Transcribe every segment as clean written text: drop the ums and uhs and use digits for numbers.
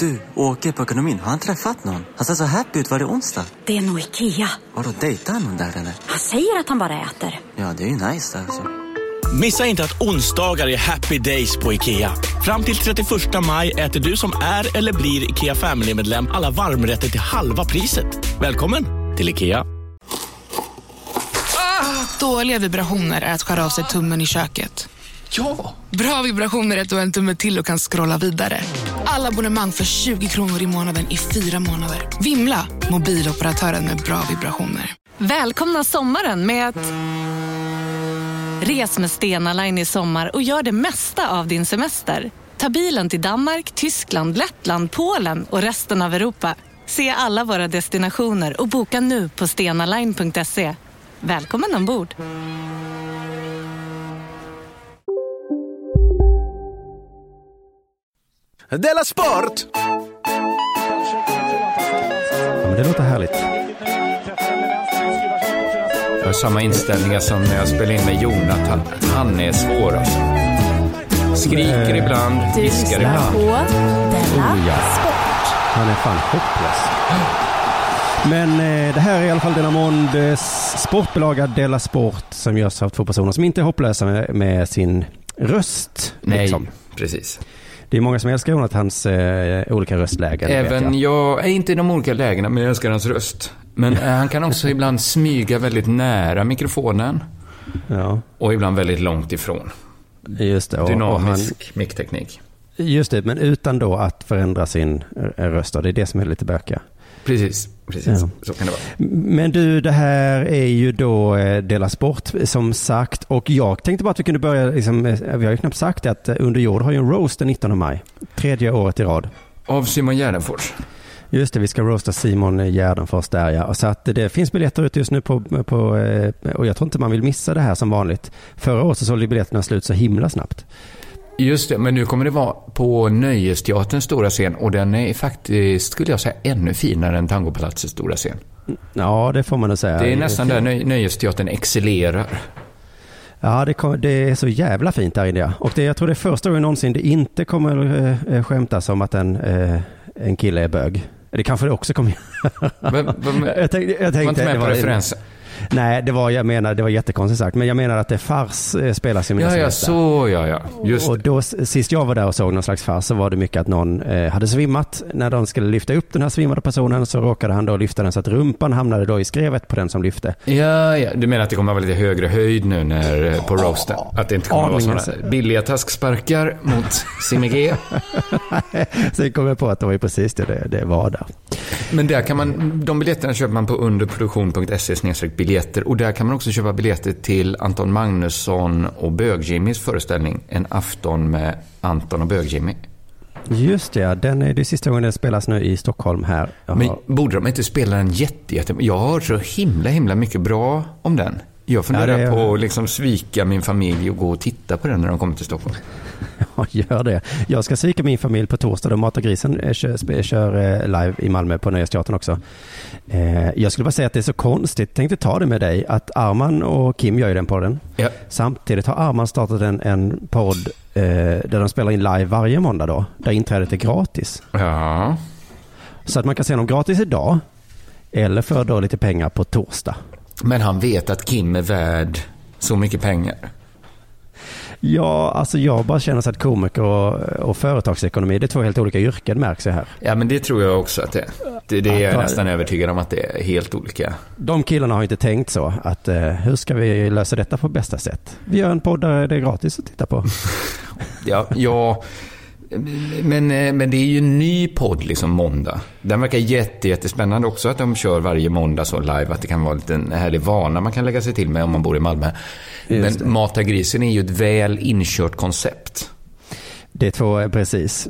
Du, åker på ekonomin. Har han träffat någon? Han ser så happy ut varje onsdag. Det är nog Ikea. Har du dejtat någon där eller? Han säger att han bara äter. Ja, det är ju nice alltså. Missa inte att onsdagar är happy days på Ikea. Fram till 31 maj äter du som är eller blir Ikea Family-medlem alla varmrätter till halva priset. Välkommen till Ikea. Ah, dåliga vibrationer är att skära av sig tummen i köket. Ja! Bra vibrationer är att du har en tumme till och kan scrolla vidare. Alla abonnemang för 20 kronor i månaden i 4 månader. Vimla, mobiloperatören med bra vibrationer. Välkomna sommaren med att... Res med Stena Line i sommar och gör det mesta av din semester. Ta bilen till Danmark, Tyskland, Lettland, Polen och resten av Europa. Se alla våra destinationer och boka nu på stenaline.se. Välkommen ombord! Della Sport! Ja, men det låter härligt. Jag har samma inställningar som när jag spelar in med Jonathan. Han är svår alltså. Skriker ibland, viskar ibland. Oh, ja. Han är fan hopplös. Men det här är i alla fall Delamonts sportbelaga Della Sport som görs av två personer som inte är hopplösa med sin röst. Nej, liksom. Precis. Det är många som älskar Jonathans olika röstlägen. Även jag är inte i de olika lägena, men jag älskar hans röst. Men han kan också ibland smyga väldigt nära mikrofonen. Ja. Och ibland väldigt långt ifrån. Just det. Dynamisk mic-teknik. Just det, men utan då att förändra sin röst. Det är det som är lite böka. Precis. Ja. Så kan det vara. Men du, det här är ju då Della Sport som sagt, och jag tänkte bara att vi kunde börja liksom, vi har ju knappt sagt att Under jord har ju en roast den 19 maj, 3:e året i rad. Av Simon Gärdenfors. Just det, vi ska roasta Simon Gärdenfors där, ja. Så att det finns biljetter ute just nu på, och jag tror inte man vill missa det här som vanligt. Förra året så sålde biljetterna slut så himla snabbt. Just det, men nu kommer det vara på Nöjesteaterns stora scen, och den är faktiskt, skulle jag säga, ännu finare än Tangopalatsets stora scen. Ja, det får man nog säga. Det är nästan där Nöjesteatern excellerar. Ja, det är så jävla fint där inne. Och det, jag tror det är första gången någonsin det inte kommer skämtas om att en kille är bög. Det kanske det också kommer jag tänkte, var inte med det på referensen. Nej, jag menar det var jättekonstigt sagt, men jag menar att det fars spelas i mina semester. Ja. Just. Och då sist jag var där och såg någon slags fars så var det mycket att någon hade svimmat när de skulle lyfta upp den här svimmade personen, så råkade han då lyfta den så att rumpan hamnade då i skrevet på den som lyfte. Ja, du menar att det kommer att vara lite högre höjd nu när på roasten, att det inte kommer att vara sådana billiga tasksparkar mot Simigé. Sen kom jag på att det var ju precis det var där. Men där kan man, de biljetterna köper man på underproduktion.se/biljetter, och där kan man också köpa biljetter till Anton Magnusson och Bög Jimmys föreställning En afton med Anton och Bög Jimmy. Just det, den är det sista gången den spelas nu i Stockholm här. Men borde de inte spela den jag har så himla mycket bra om den. Jag funderar på att liksom svika min familj och gå och titta på den när de kommer till Stockholm. Ja, gör det. Jag ska svika min familj på torsdag då Matar grisen kör live i Malmö på Nöjesteatern också. Jag skulle bara säga att det är så konstigt, tänkte ta det med dig, att Arman och Kim gör ju den podden. Ja. Samtidigt har Arman startat en podd där de spelar in live varje måndag då, där inträdet är gratis. Ja. Så att man kan se dem gratis idag eller för då lite pengar på torsdag. Men han vet att Kim är värd så mycket pengar. Ja, alltså jag bara känner så att komiker och företagsekonomi, det är två helt olika yrken, märks jag här. Ja, men det tror jag också att det är jag nästan övertygad om att det är helt olika. De killarna har inte tänkt så att hur ska vi lösa detta på bästa sätt? Vi gör en podd där det är gratis att titta på. ja. Men det är ju en ny podd liksom måndag. Den verkar jättespännande också, att de kör varje måndag så live, att det kan vara en liten härlig vana man kan lägga sig till med om man bor i Malmö. Just. Men Matar grisen är ju ett väl inkört koncept. Det tror jag precis.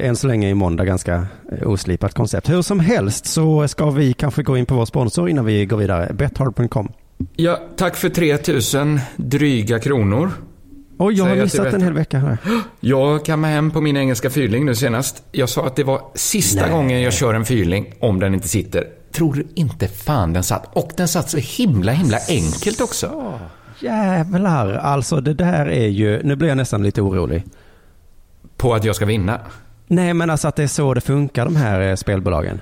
Än så länge är måndag ganska oslipat koncept. Hur som helst så ska vi kanske gå in på vår sponsor innan vi går vidare. Bethard.com. Ja, tack för 3000 dryga kronor. Oj, jag har missat en hel vecka här. Jag kammar hem på min engelska fyrling nu senast. Jag sa att det var sista gången jag kör en fyrling om den inte sitter. Tror du inte fan den satt? Och den satt så himla enkelt också. Så, jävlar, alltså det där är ju... Nu blir jag nästan lite orolig. På att jag ska vinna? Nej, men alltså att det är så det funkar, de här spelbolagen.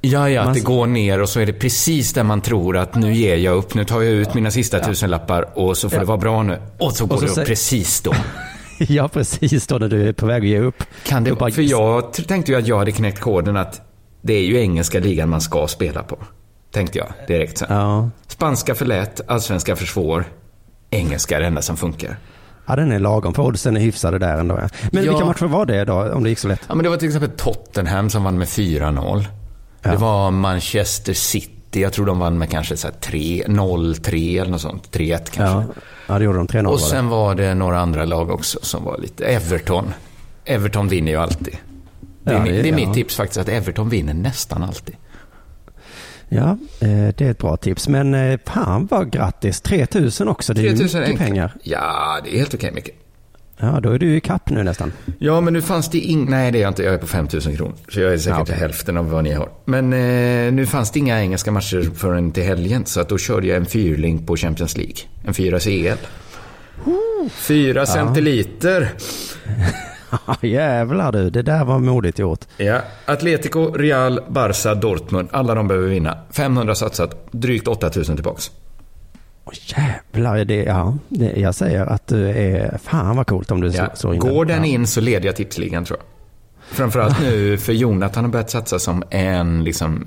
Ja, att det går ner och så är det precis där man tror att nu ger jag upp, nu tar jag ut mina sista tusenlappar och så får det vara bra nu. Och så går det upp precis då. Ja, precis då när du är på väg att ge upp. Kan det, för jag tänkte ju att jag hade knäckt koden att det är ju engelska ligan man ska spela på. Tänkte jag direkt sen. Ja. Spanska för lätt, allsvenska för svår, engelska är det enda som funkar. Ja, den är lagom för oddsen är hyfsade där ändå. Men vilka matcher var det då, om det gick så lätt? Ja, men det var till exempel Tottenham som vann med 4-0. Ja. Det var Manchester City, jag tror de vann med kanske så här 3-0-3 eller något sånt, 3-1 kanske. Ja, det gjorde de 3-0. Och sen var det några andra lag också som var lite... Everton vinner ju alltid. Det är mitt tips faktiskt, att Everton vinner nästan alltid. Ja, det är ett bra tips. Men fan, vad grattis. 3000 också, det är ju mycket pengar. Ja, det är helt okej mycket. Ja, då är du i kapp nu nästan. Ja, men nu fanns det nej, det är jag inte. Jag är på 5000 kronor. Så jag är säkert hälften av vad ni har. Men nu fanns det inga engelska matcher förrän till helgen. Så att då körde jag en 4-link på Champions League. En 4-CL. 4 centiliter. Jävlar du, det där var modigt gjort. Ja, Atletico, Real, Barca, Dortmund. Alla de behöver vinna. 500 satsat, drygt 8000 tillbaks. Åh, jävlar, det, jag säger att du är... Fan vad coolt om du så innan. Går den in så leder jag tipsligan, tror jag. Framförallt nu, för Jonathan har börjat satsa som en, liksom,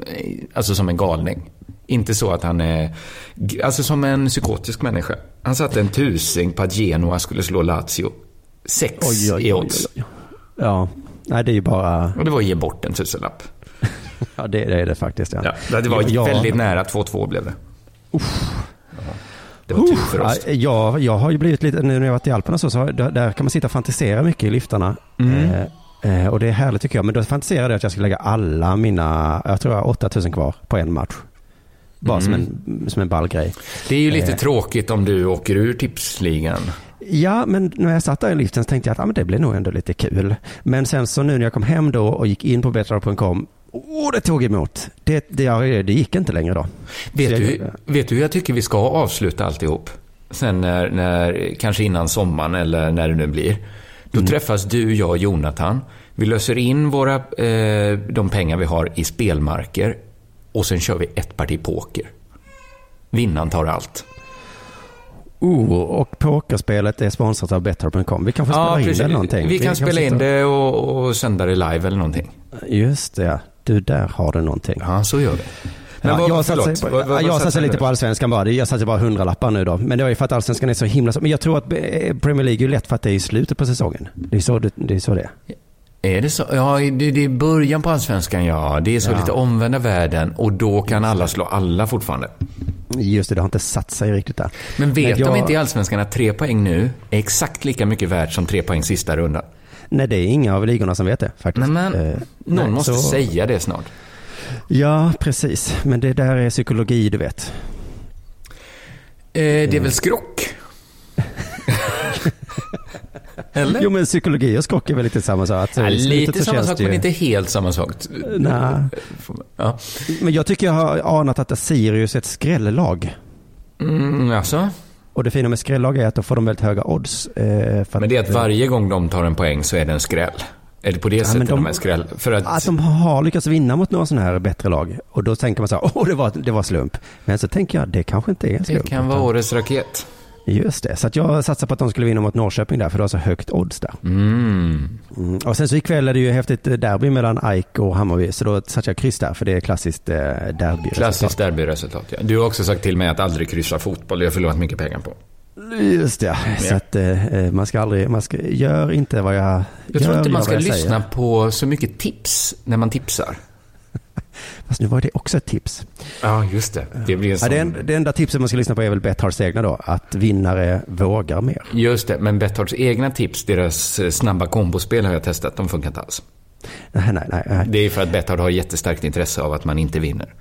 alltså som en galning. Inte så att han är... Alltså som en psykotisk människa. Han satte en 1000 på att Genoa skulle slå Lazio. 6 i odds. Ja, nej, det är ju bara... Och det var att ge bort en 1000-lapp. Ja, det är det faktiskt. Ja, det var väldigt nära. 2-2 blev det. Uff. Det var tur för oss. Jag har ju blivit lite, nu när jag varit i Alperna så där kan man sitta och fantisera mycket i liftarna. Och det är härligt tycker jag. Men då fantiserade jag att jag skulle lägga alla mina, jag tror jag har 8000 kvar på en match. Bara som en ballgrej. Det är ju lite tråkigt om du åker ur tipsligan. Ja, men när jag satt där i liften så tänkte jag att det blir nog ändå lite kul. Men sen så nu när jag kom hem då och gick in på Bethard.com, det tog emot. Det gick inte längre då. Vet du hur jag tycker vi ska avsluta alltihop? Sen när kanske innan sommaren eller när det nu blir. Då träffas du, jag och Jonathan. Vi löser in de pengar vi har i spelmarker. Och sen kör vi ett parti poker. Vinnaren tar allt. Och pokerspelet är sponsrat av Bethard.com. Vi kan få spela in det eller någonting. Vi kan spela in det och sända det live eller någonting. Just det, du där har du någonting. Ja, så gör vi. Men jag satsar lite på allsvenskan bara. Jag satsar bara 100 lappar nu då. Men det var ju för att allsvenskan är så himla... Men jag tror att Premier League är ju lätt för att det är i slutet på säsongen. Det är så det är. Är det så? Ja, det är början på allsvenskan, ja. Det är så lite omvända världen. Och då kan alla slå alla fortfarande. Just det, det har inte satt sig riktigt där. Men vet de inte i allsvenskan att 3 poäng nu är exakt lika mycket värt som 3 poäng sista rundan? Nej, det är inga av ligorna som vet det faktiskt. Någon måste säga det snart. Ja, precis. Men det där är psykologi, du vet. Det är väl skrock? Eller? Jo, men psykologi och skrock är väl lite samma sak. Ja, lite samma sak, men inte helt samma sak. Nej. Ja. Men jag tycker jag har anat att Sirius är ett skrällag. Alltså? Och det fina med skrällag är att då får de väldigt höga odds. Men det är att varje gång de tar en poäng så är det en skräll. Är det på det sättet de är skräll? För att de har lyckats vinna mot någon sån här bättre lag. Och då tänker man så här, det var slump. Men så tänker jag, det kanske inte är en slump. Det kan vara årets raket. Just det, så att jag satsar på att de skulle vinna mot Norrköping där, för det var så högt odds där. Och sen så ikväll är det ju häftigt derby mellan AIK och Hammarby, så då satsar jag kryss där, för det är klassiskt derbyresultat. Klassiskt derbyresultat, ja. Du har också sagt till mig att aldrig kryssa fotboll, jag har förlorat mycket pengar på. Just det, så att gör inte vad jag... Jag tror inte man ska lyssna på så mycket tips när man tipsar. Fast nu var det också ett tips. Ja, just det. Det blir det enda tipset man ska lyssna på är väl Bethards egna då. Att vinnare vågar mer. Just det, men Bethards egna tips, deras snabba kombospel har jag testat. De funkar inte alls. Nej. Det är för att Bethard har jättestarkt intresse av att man inte vinner.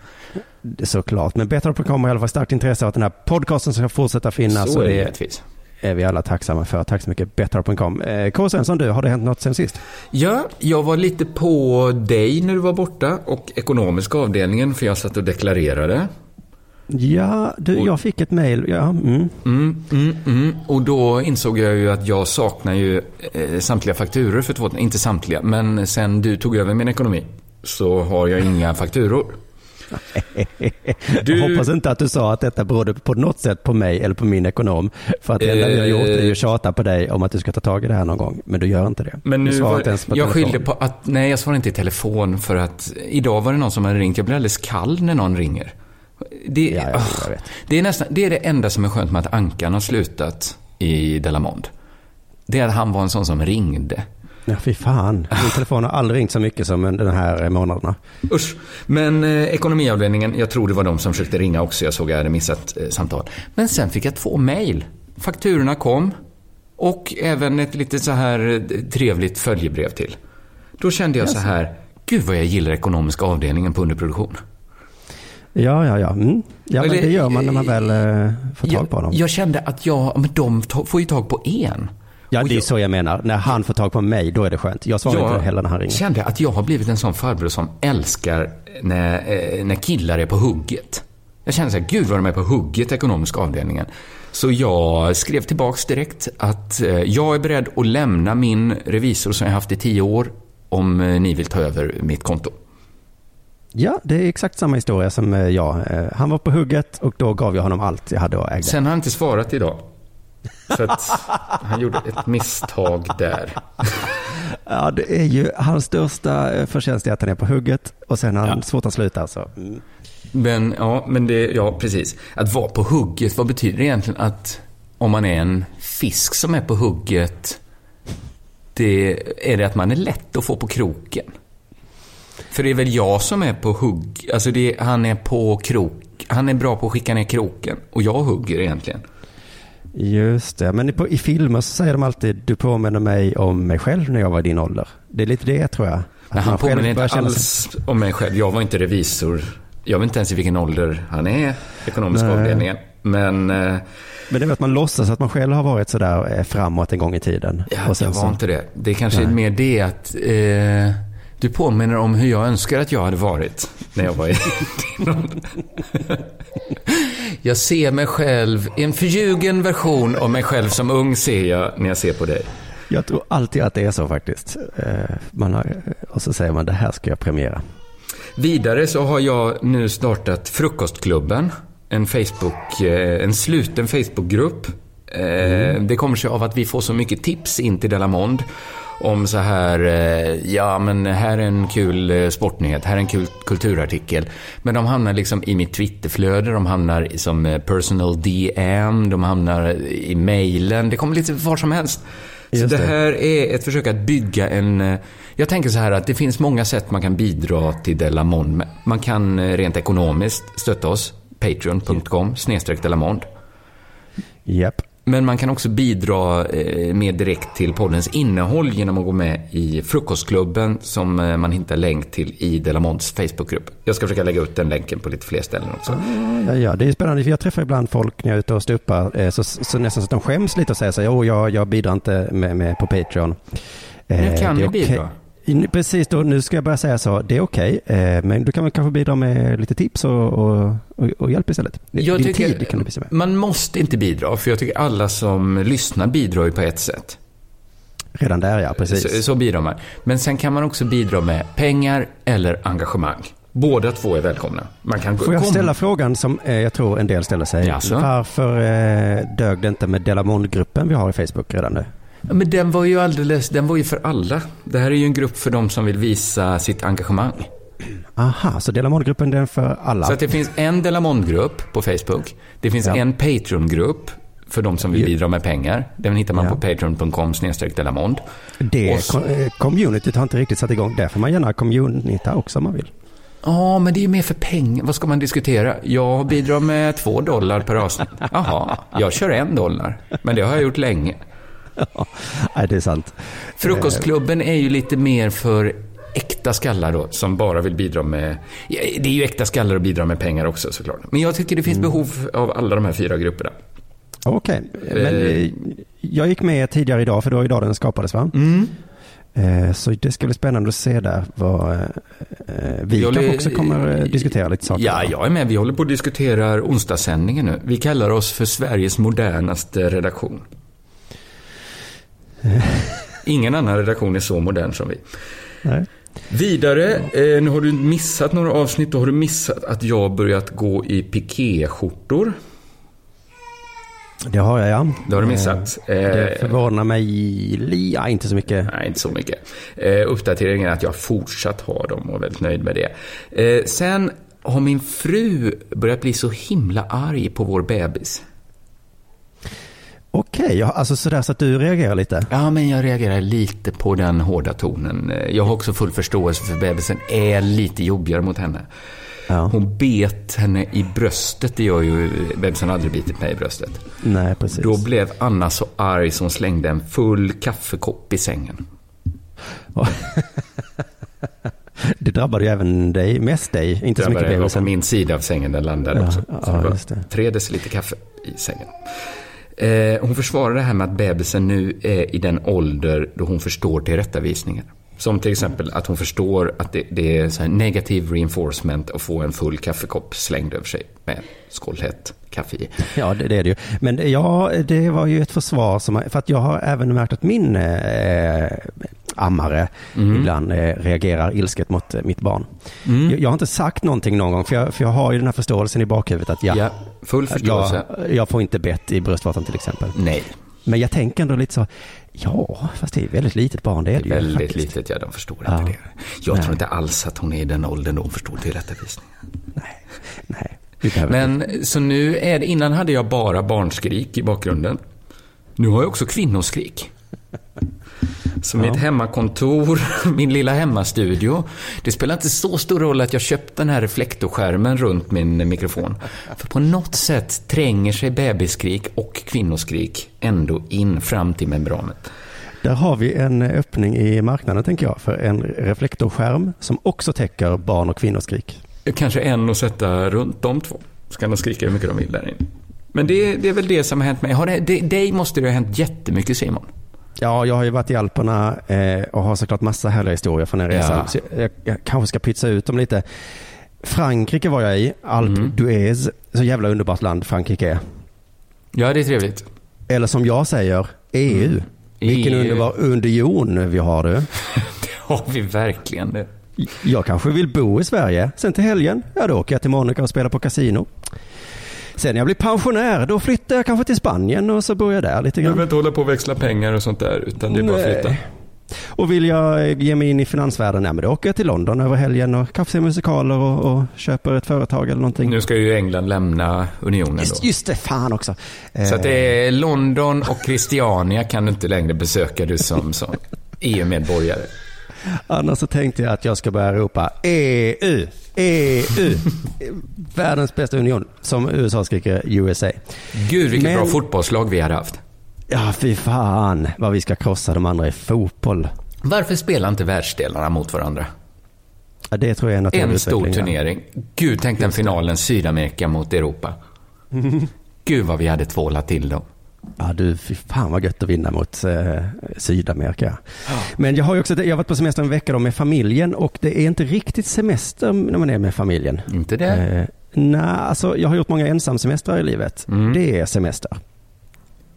Det är såklart. Men Bethard.com har i alla fall starkt intresse av att den här podcasten ska fortsätta finnas. Så är det. Är vi alla tacksamma för. Tack så mycket, Bethard.com. K. Svensson, har det hänt något sen sist? Ja, jag var lite på dig när du var borta och ekonomiska avdelningen, för jag satt och deklarerade. Ja, du, jag fick ett mejl. Ja. Och då insåg jag ju att jag saknar ju samtliga fakturor för 2000. Inte samtliga, men sen du tog över min ekonomi så har jag inga fakturor. Du... Jag hoppas inte att du sa att detta berodde på något sätt på mig eller på min ekonom. För att det enda vi har gjort är att tjata på dig om att du ska ta tag i det här någon gång. Men du gör inte det. Men nu jag skyllde på att... Nej, jag svarade inte i telefon för att idag var det någon som hade ringt. Jag blir alldeles kall när någon ringer. Det är det enda som är skönt med att Ankan har slutat i Delamont. Det är att han var en sån som ringde. Ja, fy fan. Min telefon har aldrig ringt så mycket som den här månaderna. Usch. Men ekonomiavdelningen, jag tror det var de som försökte ringa också. Jag såg att jag hade missat samtal. Men sen fick jag 2 mejl. Fakturorna kom och även ett lite så här trevligt följebrev till. Då kände jag så här, gud vad jag gillar ekonomiska avdelningen på underproduktion. Ja. Mm. Ja, men det gör man när man väl får tag på dem. Jag kände att men de får ju tag på en. Ja, det är så jag menar. När han får tag på mig, då är det skönt. Jag svarar inte heller när han ringer. Jag kände att jag har blivit en sån farbror som älskar när killar är på hugget. Jag kände så här, gud vad de är på hugget, ekonomiska avdelningen. Så jag skrev tillbaks direkt att jag är beredd att lämna min revisor som jag haft i 10 år om ni vill ta över mitt konto. Ja, det är exakt samma historia som jag. Han var på hugget och då gav jag honom allt jag hade och ägde. Sen har han inte svarat idag. Så att han gjorde ett misstag där. Ja, det är ju hans största förtjänst att han är på hugget och sen har han svårt att sluta alltså. Men precis. Att vara på hugget, vad betyder det egentligen? Att om man är en fisk som är på hugget, är det att man är lätt att få på kroken. För det är väl jag som är på hugg. Alltså han är på krok. Han är bra på att skicka ner kroken. Och jag hugger egentligen. Just det, men i filmer så säger de alltid du påminner mig om mig själv när jag var i din ålder. Det är lite det, tror jag. Men han påminner inte alls om mig själv. Jag var inte revisor. Jag vet inte ens i vilken ålder han är ekonomisk avdelningen. Men det är att man låtsas att man själv har varit sådär framåt en gång i tiden. Ja, och sen jag var inte det. Det är kanske mer det att... Du påminner om hur jag önskar att jag hade varit när jag var i någon. Jag ser mig själv, en förljugen version av mig själv som ung ser jag när jag ser på dig. Jag tror alltid att det är så faktiskt. Och så säger man, det här ska jag premiera. Vidare så har jag nu startat Frukostklubben, en sluten Facebookgrupp. Det kommer sig av att vi får så mycket tips in till Delamond. Om så här, ja men här är en kul sportnyhet, här är en kul kulturartikel. Men de hamnar liksom i mitt Twitterflöde, de hamnar som personal DM, de hamnar i mejlen, det kommer lite var som helst. Så det här är ett försök att bygga en... Jag tänker så här att det finns många sätt man kan bidra till Delamond. Man kan rent ekonomiskt stötta oss, patreon.com/Delamond. Japp. Men man kan också bidra mer direkt till poddens innehåll genom att gå med i Frukostklubben som man hittar länk till i Delamonts Facebookgrupp. Jag ska försöka lägga ut den länken på lite fler ställen också. Ja, det är spännande för jag träffar ibland folk när jag är ute och stupar så nästan så att de skäms lite och säger så här, jag bidrar inte med på Patreon. Jag kan ju bidra. Precis, då, nu ska jag börja säga så, det är okej, men du kan väl kanske bidra med lite tips och hjälp istället. Din tid kan du bidra med. Man måste inte bidra, för jag tycker alla som lyssnar bidrar ju på ett sätt. Redan där, ja, precis. Så bidrar man. Men sen kan man också bidra med pengar eller engagemang. Båda två är välkomna. Man kan Får jag ställa frågan som jag tror en del ställer sig? Jaså? Varför dög det inte med Delamond-gruppen vi har i Facebook redan nu? Men den var ju för alla. Det här är ju en grupp för de som vill visa sitt engagemang. Aha, så Delamond-gruppen den för alla. Så att det finns en Delamond-grupp på Facebook. Det finns en Patreon-grupp för de som vill bidra med pengar. Den hittar man på patreon.com/Delamond. Communityt har inte riktigt satt igång. Där får man gärna communita också om man vill. Ja, men det är ju mer för pengar. Vad ska man diskutera? Jag bidrar med $2 per avsnitt. Jaha, jag kör $1. Men det har jag gjort länge. Ja, det är sant. Frukostklubben är ju lite mer för äkta skallar då, som bara vill bidra med... Det är ju äkta skallar och bidra med pengar också såklart. Men jag tycker det finns behov av alla de här 4 grupperna. Okej, men jag gick med tidigare idag, för då idag den skapades va? Så det ska bli spännande att se där vad Vi kanske också kommer diskutera lite saker. Ja, jag är med. Vi håller på att diskutera onsdagssändningen nu. Vi kallar oss för Sveriges modernaste redaktion. Ingen annan redaktion är så modern som vi. Nej. Vidare, nu har du missat några avsnitt. Då har du missat att jag börjat gå i pikéskjortor. Det har jag, ja. Det har du missat. Det förvånar mig inte så mycket. Nej, inte så mycket. Uppdateringen är att jag fortsatt har dem och är väldigt nöjd med det. Sen har min fru börjat bli så himla arg på vår bebis. Okej, alltså sådär så att du reagerar lite. Ja, men jag reagerar lite på den hårda tonen. Jag har också full förståelse för bebisen är lite jobbigare mot henne. Ja. Hon bet henne i bröstet. Det gör ju bebisen aldrig bitit mig i bröstet. Nej, precis. Då blev Anna så arg som slängde en full kaffekopp i sängen. Det drabbade ju även dig, mest dig. Inte så mycket bebisen. På min sida av sängen den landade också. Ja, just det. 3 deciliter kaffe i sängen. Hon försvarar det här med att bebisen nu är i den ålder då hon förstår tillrättavisningar. Som till exempel att hon förstår att det är så här negativ reinforcement att få en full kaffekopp slängd över sig med skålhett kaffe i. Ja, det är det ju. Men ja, det var ju ett försvar som, för att jag har även märkt att min ammare ibland reagerar ilsket mot mitt barn. Mm. Jag har inte sagt någonting någon gång, för jag har ju den här förståelsen i bakhuvudet att jag, full förståelse. Jag får inte bett i bröstvårtan till exempel. Nej. Men jag tänker ändå lite så, ja, fast det är väldigt litet barn. Det är ju väldigt faktiskt. Litet, ja, de förstår inte det. Jag tror inte alls att hon är i den åldern då hon förstår tillrättavisningen. Nej. Men så nu är det, innan hade jag bara barnskrik i bakgrunden. Nu har jag också kvinnoskrik. Så mitt hemmakontor, min lilla hemmastudio. Det spelar inte så stor roll att jag köpt den här reflektorskärmen runt min mikrofon. För på något sätt tränger sig bebisskrik och kvinnoskrik ändå in fram till membranet. Där har vi en öppning i marknaden, tänker jag, för en reflektorskärm som också täcker barn- och kvinnoskrik. Kanske en att sätta runt de två. Så kan de skrika hur mycket de vill där in. Men det är väl det som har hänt mig. Dig måste det ha hänt jättemycket, Simon. Ja, jag har ju varit i Alperna och har såklart massa härliga historier från den resan. Så jag kanske ska pytsa ut dem lite. Frankrike var jag i, Alpe d'Huez. Så jävla underbart land Frankrike är. Ja, det är trevligt. Eller som jag säger, EU. Vilken underbar union vi har, du. Det har vi verkligen det. Jag kanske vill bo i Sverige. Sen till helgen, då åker jag till Monaco och spelar på kasino. Sen när jag blir pensionär, då flyttar jag kanske till Spanien och så börjar jag där lite grann. Du vill inte hålla på och växla pengar och sånt där, utan det är bara att flytta. Och vill jag ge mig in i finansvärlden, men då åker jag till London över helgen och kanske ser musikaler och köper ett företag eller någonting. Nu ska ju England lämna unionen då. Just det, fan också. Så att det är London och Christiania kan du inte längre besöka du som EU-medborgare. Annars så tänkte jag att jag ska börja ropa EU, världens bästa union, som USA skriker USA. Gud, vilket bra fotbollslag vi hade haft. Ja, fy fan vad vi ska krossa de andra i fotboll. Varför spelar inte världsdelarna mot varandra? Ja, det tror jag är en stor turnering. Gud, tänk den finalen Sydamerika mot Europa. Gud vad vi hade tvålat till dem. Ja du, fy fan vad gött att vinna mot Sydamerika. Ja. Men jag har ju också, jag har varit på semester en vecka då med familjen, och det är inte riktigt semester när man är med familjen. Inte det? Nej, alltså jag har gjort många ensamsemestrar i livet. Det är semester.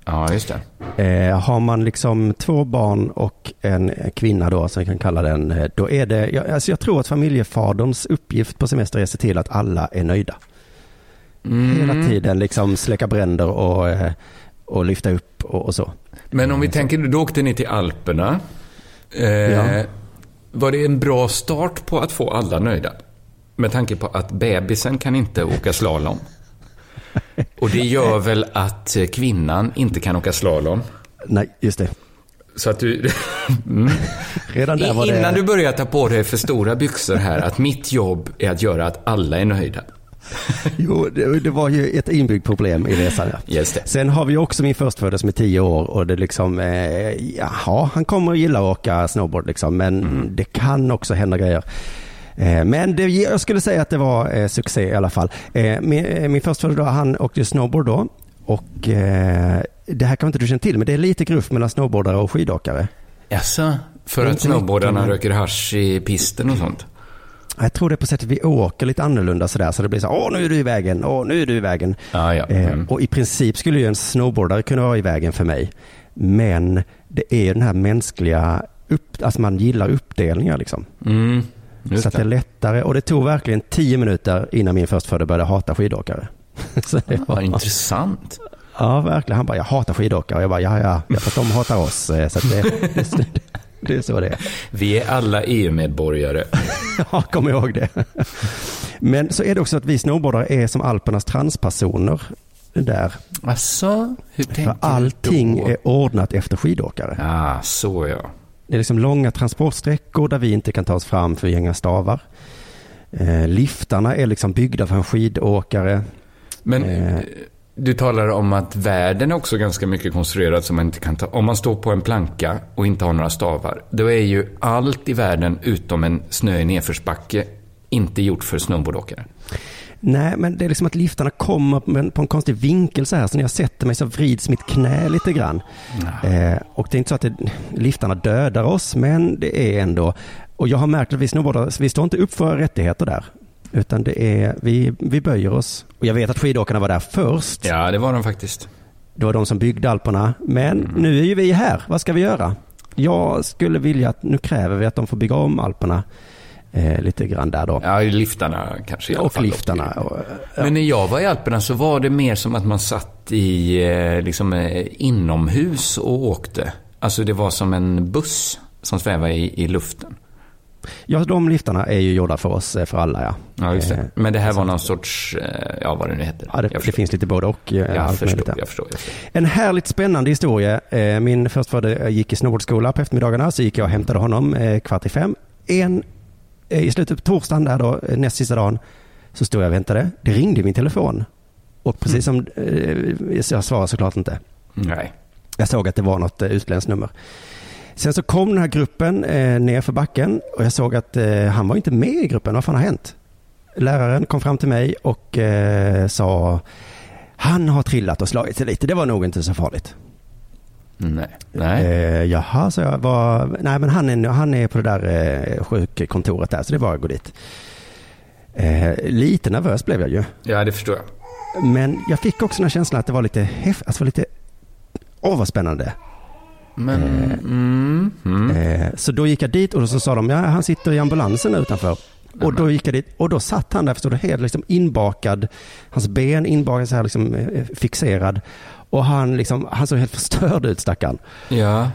Ja, just det. Har man liksom 2 barn och en kvinna då, som vi kan kalla den, då är det, jag tror att familjefaderns uppgift på semester är att se till att alla är nöjda. Hela tiden liksom släcka bränder och lyfta upp och så. Men om vi tänker, då åkte ni till Alperna. Var det en bra start på att få alla nöjda? Med tanke på att bebisen kan inte åka slalom. Och det gör väl att kvinnan inte kan åka slalom? Nej, just det. Så att du... Redan där var det... Innan du börjar ta på dig för stora byxor här, att mitt jobb är att göra att alla är nöjda. Jo, det var ju ett inbyggt problem i resan. Just det. Sen har vi också min förstfödda som är 10 år, och det liksom han kommer att gilla att åka snowboard liksom, men det kan också hända grejer. Men jag skulle säga att det var succé i alla fall. Min förstfödda, han åkte snowboard då, och det här kan inte du känna till, men det är lite gruff mellan snowboardare och skidåkare. Jaså, för att snowboardarna röker hasch i pisten och sånt. Jag tror det på sättet vi åker lite annorlunda sådär, så det blir så här, nu är du i vägen. Ah, ja. Och i princip skulle ju en snowboardare kunna vara i vägen för mig. Men det är den här mänskliga, alltså man gillar uppdelningar liksom. Mm, så att det är lättare. Och det tog verkligen 10 minuter innan min förstfödde började hata skidåkare. Så det var intressant. Ja, verkligen. Han bara, jag hatar skidåkare. Och jag bara, ja, för att de hatar oss. Så att det är så det är. Vi är alla EU-medborgare. Ja, kom ihåg det. Men så är det också att vi snowboardare är som Alpernas transpersoner där. Alltså, hur tänker du då? För allting är ordnat efter skidåkare. Ja, så ja. Det är liksom långa transportsträckor där vi inte kan ta oss fram för gänga stavar. Liftarna är liksom byggda för en skidåkare. Men... Du talar om att världen är också ganska mycket konstruerad som man inte kan ta. Om man står på en planka och inte har några stavar, då är ju allt i världen utom en snö i nedförsbacke inte gjort för snowboardåkare. Nej, men det är liksom att liftarna kommer på en konstig vinkel så här, så när jag sätter mig så vrids mitt knä lite grann. Och det är inte så att liftarna dödar oss, men det är ändå... Och jag har märkt att vi snowboardare, vi står inte upp för rättigheter där. Utan det är, vi böjer oss. Och jag vet att skidåkarna var där först. Ja, det var de faktiskt. Det var de som byggde Alperna. Men nu är ju vi här. Vad ska vi göra? Jag skulle vilja att, nu kräver vi att de får bygga om Alperna lite grann där då. Ja, liftarna kanske. I alla fall liftarna. Och, ja. Men när jag var i Alperna så var det mer som att man satt i liksom, inomhus och åkte. Alltså det var som en buss som svävade i luften. Ja, de liftarna är ju gjorda för oss, för alla, ja. Ja, just det. Men det här var någon sorts, ja, vad det nu heter. Ja, det finns lite både och. Jag förstår. En härligt spännande historia. Min förstfödde gick i snowboardskola på eftermiddagarna, så gick jag och hämtade honom 4:45. I slutet på torsdagen där då, näst sista dagen, så stod jag och väntade. Det ringde min telefon. Och precis som, jag svarade såklart inte. Nej. Jag såg att det var något utländskt nummer. Sen så kom den här gruppen ner för backen och jag såg att han var inte med i gruppen. Vad fan har hänt? Läraren kom fram till mig och sa, han har trillat och slagit sig lite. Det var nog inte så farligt. Nej. Jaha, så jag var... Nej, men han är på det där sjukkontoret där, så det var att gå dit. Lite nervös blev jag ju. Ja, det förstår jag. Men jag fick också den här känslan att det var lite häftigt. Alltså lite... vad spännande. Men, så då gick jag dit och så sa de, ja, han sitter i ambulansen utanför. Och då gick jag dit och då satt han där, förstod du, helt liksom inbakad, hans ben inbakade så här liksom fixerad, och han såg helt förstörd ut, stackarn. Ja.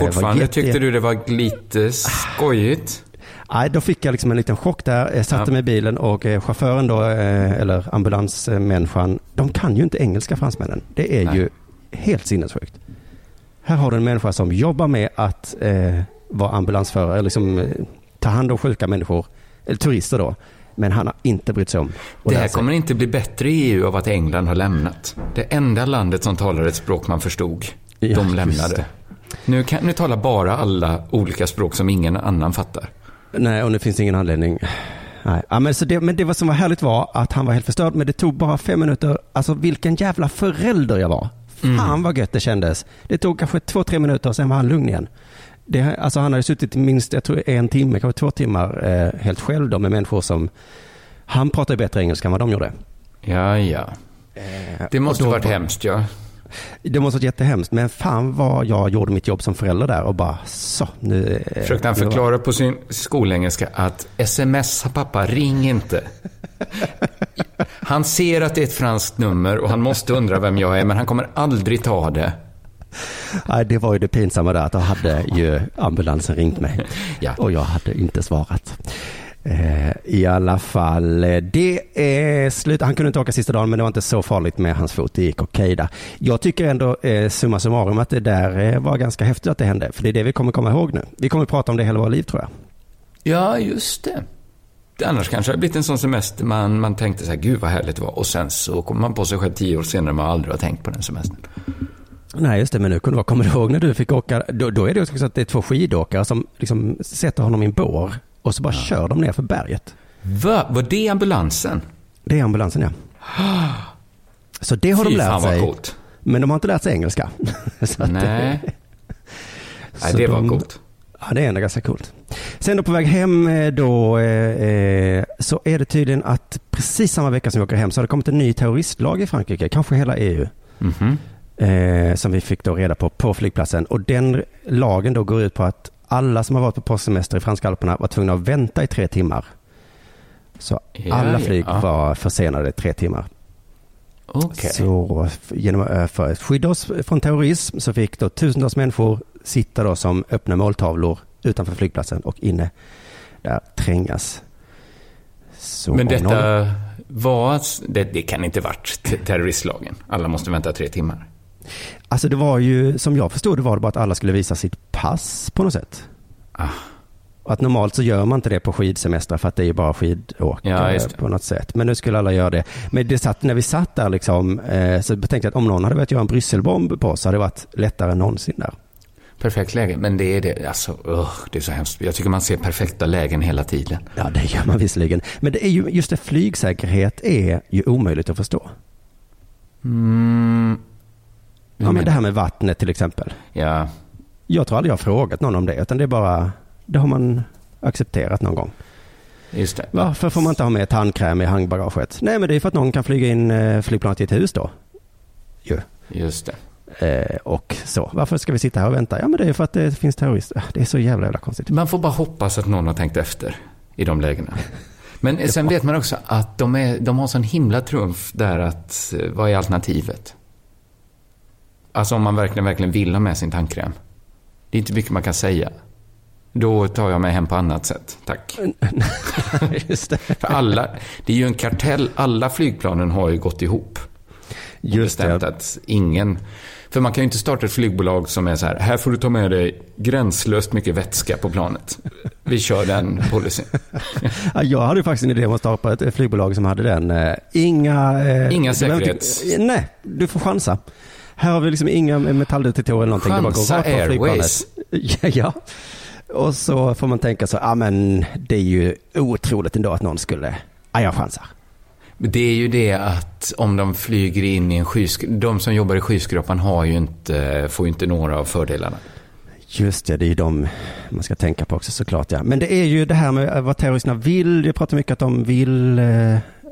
Fortfarande tyckte du det var lite skojigt? Nej, då fick jag liksom en liten chock där. Jag satte mig i bilen och chauffören då, eller ambulansmänniskan, de kan ju inte engelska, fransmännen. Det är ju helt sinnessjukt. Här har du en människa som jobbar med att vara ambulansförare, liksom, ta hand om sjuka människor, eller turister då, men han har inte brytt sig om. Det här kommer inte bli bättre i EU av att England har lämnat. Det enda landet som talar ett språk man förstod, de lämnade. Nu talar bara alla olika språk som ingen annan fattar. Nej, och det finns ingen anledning... Nej. Ja, men det som var härligt var att han var helt förstörd, men det tog bara 5 minuter. Alltså vilken jävla förälder jag var. Fan vad gött det kändes. Det tog kanske 2-3 minuter och sen var han lugn igen. Alltså han hade suttit minst, jag tror, 1 timme, kanske 2 timmar helt själv då, med människor som... Han pratade bättre engelska än vad de gjorde. Ja. Det måste ha varit hemskt, ja. Det måste ha varit jättehemskt, men fan vad jag gjorde mitt jobb som förälder där och bara så... Nu, försökte han förklara på sin skolengelska att sms, pappa, ring inte. Han ser att det är ett franskt nummer och han måste undra vem jag är, men han kommer aldrig ta det. Nej, det var ju det pinsamma där, att då hade ju ambulansen ringt mig och jag hade inte svarat. I alla fall, det är slut. Han kunde inte åka sista dagen, men det var inte så farligt med hans fot. Det gick okej där. Jag tycker ändå summa summarum att det där var ganska häftigt att det hände, för det är det vi kommer komma ihåg nu. Vi kommer prata om det hela våra liv, tror jag. Ja, just det. Annars kanske det har blivit en sån semester man tänkte så här, gud vad härligt det var, och sen så kommer man på sig själv 10 år senare man aldrig har tänkt på den semestern. Nej, just det, men nu kunde jag komma ihåg när du fick åka, då är det också så att det är 2 skidåkare som liksom sätter honom i en bår och så bara kör de ner för berget. Var det ambulansen? Det är ambulansen, ja. Så det har de lärt sig. Coolt. Men de har inte lärt sig engelska. Nej, det var coolt. Ja, det är ändå ganska coolt. Sen då på väg hem då så är det tydligen att precis samma vecka som vi åker hem så har det kommit en ny terroristlag i Frankrike, kanske hela EU. Mm-hmm. Som vi fick då reda på flygplatsen. Och den lagen då går ut på att alla som har varit på postsemester i franska Alperna var tvungna att vänta i 3 timmar. Så alla flyg var försenade 3 timmar. Okay. Så genom att för att skydda oss från terrorism så fick då tusentals människor sitta då som öppna måltavlor utanför flygplatsen och inne där trängas. Så men detta var, det kan inte varit terroristlagen. Alla måste vänta 3 timmar. Alltså det var ju, som jag förstod det var det bara att alla skulle visa sitt pass på något sätt. Ah. Och att normalt så gör man inte det på skidsemester för att det är ju bara skidåkare på något sätt. Men nu skulle alla göra det. Men det satt, när vi satt där liksom, så tänkte jag att om någon hade velat göra en Brysselbomb på oss så hade det varit lättare än någonsin där. Perfekt läge, men det är det. Alltså, det är så hemskt. Jag tycker man ser perfekta lägen hela tiden. Ja, det gör man visserligen. Men det är ju, just det, flygsäkerhet är ju omöjligt att förstå. Mm. Ja, men det här med vattnet till exempel. Ja. Jag tror aldrig jag har frågat någon om det, utan det är bara... Det har man accepterat någon gång. Just det. Varför får man inte ha med tandkräm i hangbagaget? Nej, men det är för att någon kan flyga in flygplanet i ett hus då. Jo. Just det. Och så. Varför ska vi sitta här och vänta? Ja, men det är för att det finns terrorister. Det är så jävla konstigt. Man får bara hoppas att någon har tänkt efter i de lägena. Men sen vet man också att de har sån himla trumf där att vad är alternativet? Alltså om man verkligen vill ha med sin tandkräm. Det är inte mycket man kan säga. Då tar jag mig hem på annat sätt. Tack. Just det. För alla, det är ju en kartell. Alla flygplanen har ju gått ihop. Just det. Att ingen, för man kan ju inte starta ett flygbolag som är så här, här får du ta med dig gränslöst mycket vätska på planet. Vi kör den policyn. Jag hade faktiskt en idé om att starta ett flygbolag som hade den. Inga säkerhets... Nej, du får chansa. Här har vi liksom inga metalldetektorer eller någonting. Chansa det bara går Airways. Ja. Och så får man tänka så, men det är ju otroligt ändå att någon skulle, jag chansar. Det är ju det att om de flyger in i en skyskrapa, de som jobbar i skyskrapan får ju inte några av fördelarna. Just det, det är ju de man ska tänka på också såklart, ja. Men det är ju det här med vad terroristerna vill, jag pratar mycket att de vill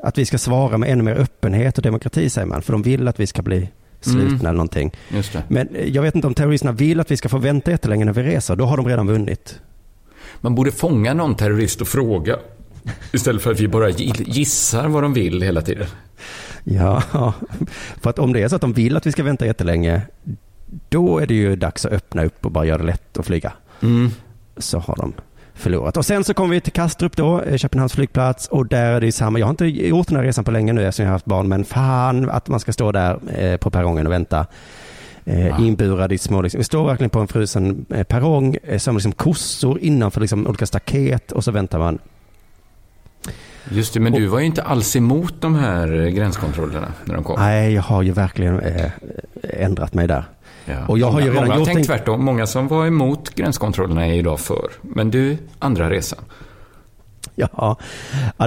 att vi ska svara med ännu mer öppenhet och demokrati säger man, för de vill att vi ska bli slutna eller någonting. Just det. Men jag vet inte om terroristerna vill att vi ska få vänta jättelänge när vi reser. Då har de redan vunnit. Man borde fånga någon terrorist och fråga istället för att vi bara gissar vad de vill hela tiden. Ja, för att om det är så att de vill att vi ska vänta jättelänge, då är det ju dags att öppna upp och bara göra det lätt att flyga. Mm. Så har de förlorat. Och sen så kommer vi till Kastrup då, Köpenhamns flygplats, och där är det ju samma. Jag har inte gjort den här resan på länge nu eftersom jag har haft barn, men fan att man ska stå där på perrongen och vänta inburad i små liksom. Vi står verkligen på en frusen perrong som liksom kossor innanför liksom olika staket och så väntar man. Just det, men du var ju inte alls emot de här gränskontrollerna när de kom. Nej, jag har ju verkligen ändrat mig där. Ja. Och jag har ju redan många tänkt tvärtom. Många som var emot gränskontrollerna är idag för. Men du, andra resan. Ja,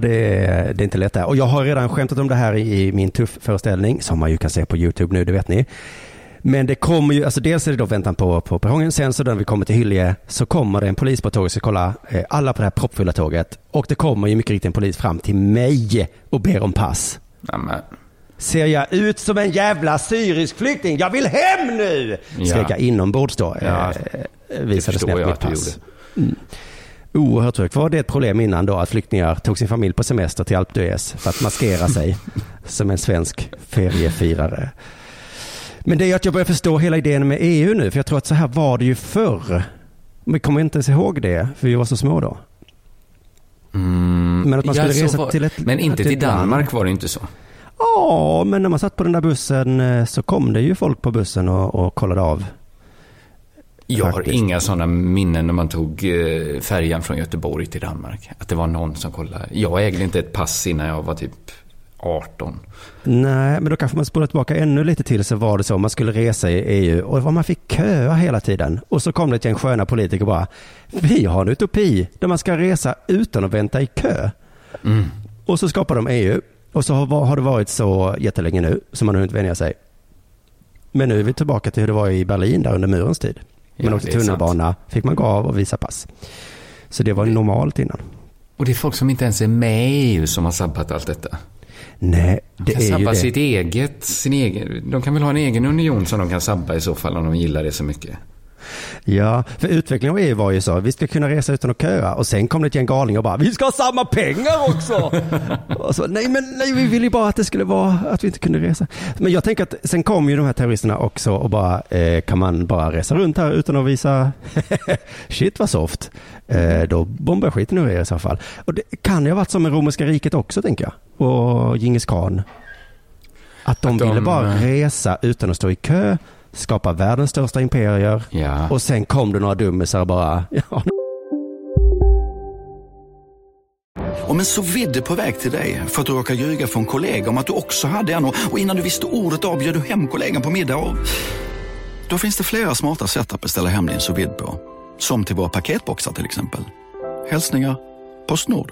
det är inte lätt där. Och jag har redan skämtat om det här i min tuff föreställning som man ju kan se på YouTube nu, det vet ni. Men det kommer ju, alltså dels är det då väntan på perrongen. Sen så när vi kommer till Hyllie så kommer det en polis på tåget, så kolla alla på det här proppfulla tåget. Och det kommer ju mycket riktigt en polis fram till mig och ber om pass. Amen. Ser jag ut som en jävla syrisk flykting? Jag vill hem nu! Skrek jag inombords då. Ja, visade snett mitt pass. Oerhört högt. Var det ett problem innan då att flyktingar tog sin familj på semester till Alpe d'Huez för att maskera sig som en svensk feriefirare? Men det är att jag börjar förstå hela idén med EU nu. För jag tror att så här var det ju förr. Vi kommer inte ens ihåg det, för vi var så små då. Mm. Men att man skulle resa till ett... Men inte till Danmark var det inte så. Ja, men när man satt på den där bussen så kom det ju folk på bussen och kollade av. Jag har inga sådana minnen när man tog färjan från Göteborg till Danmark. Att det var någon som kollade. Jag ägde inte ett pass innan jag var typ 18. Nej, men då kanske man spolar tillbaka ännu lite till, så var det så. Man skulle resa i EU och man fick köa hela tiden. Och så kom det till en sköna politiker bara, vi har en utopi där man ska resa utan att vänta i kö. Mm. Och så skapar de EU. Och så har det varit så jättelänge nu som man nu inte vänjer sig. Men nu är vi tillbaka till hur det var i Berlin där under murens tid. Man åkte tunnelbana, fick man gå av och visa pass. Så det var normalt innan. Och det är folk som inte ens är med i EU som har sabbat allt detta. Nej, det de kan sabba det. Sin egen. De kan väl ha en egen union som de kan sabba i så fall om de gillar det så mycket. Ja, för utvecklingen av EU var ju så: vi ska kunna resa utan att köra. Och sen kom det till en galning och bara: vi ska ha samma pengar också. Och så, nej, vi ville ju bara att det skulle vara att vi inte kunde resa. Men jag tänker att sen kom ju de här terroristerna också och bara kan man bara resa runt här utan att visa shit vad soft, då bombar skiten ur er i så fall. Och det kan ju ha varit som i romerska riket också, tänker jag. Och Genghis Khan, att de ville bara resa utan att stå i kö, skapa världens största imperier. Ja. Och sen kom det några dummisar bara. Ja. Om en sous-vide på väg till dig för att du råkar ljuga från en kollega om att du också hade en, och innan du visste ordet avgör du hem kollegan på middag. Och då finns det flera smarta sätt att beställa hem din sous-vide på. Som till våra paketboxar till exempel. Hälsningar Postnord.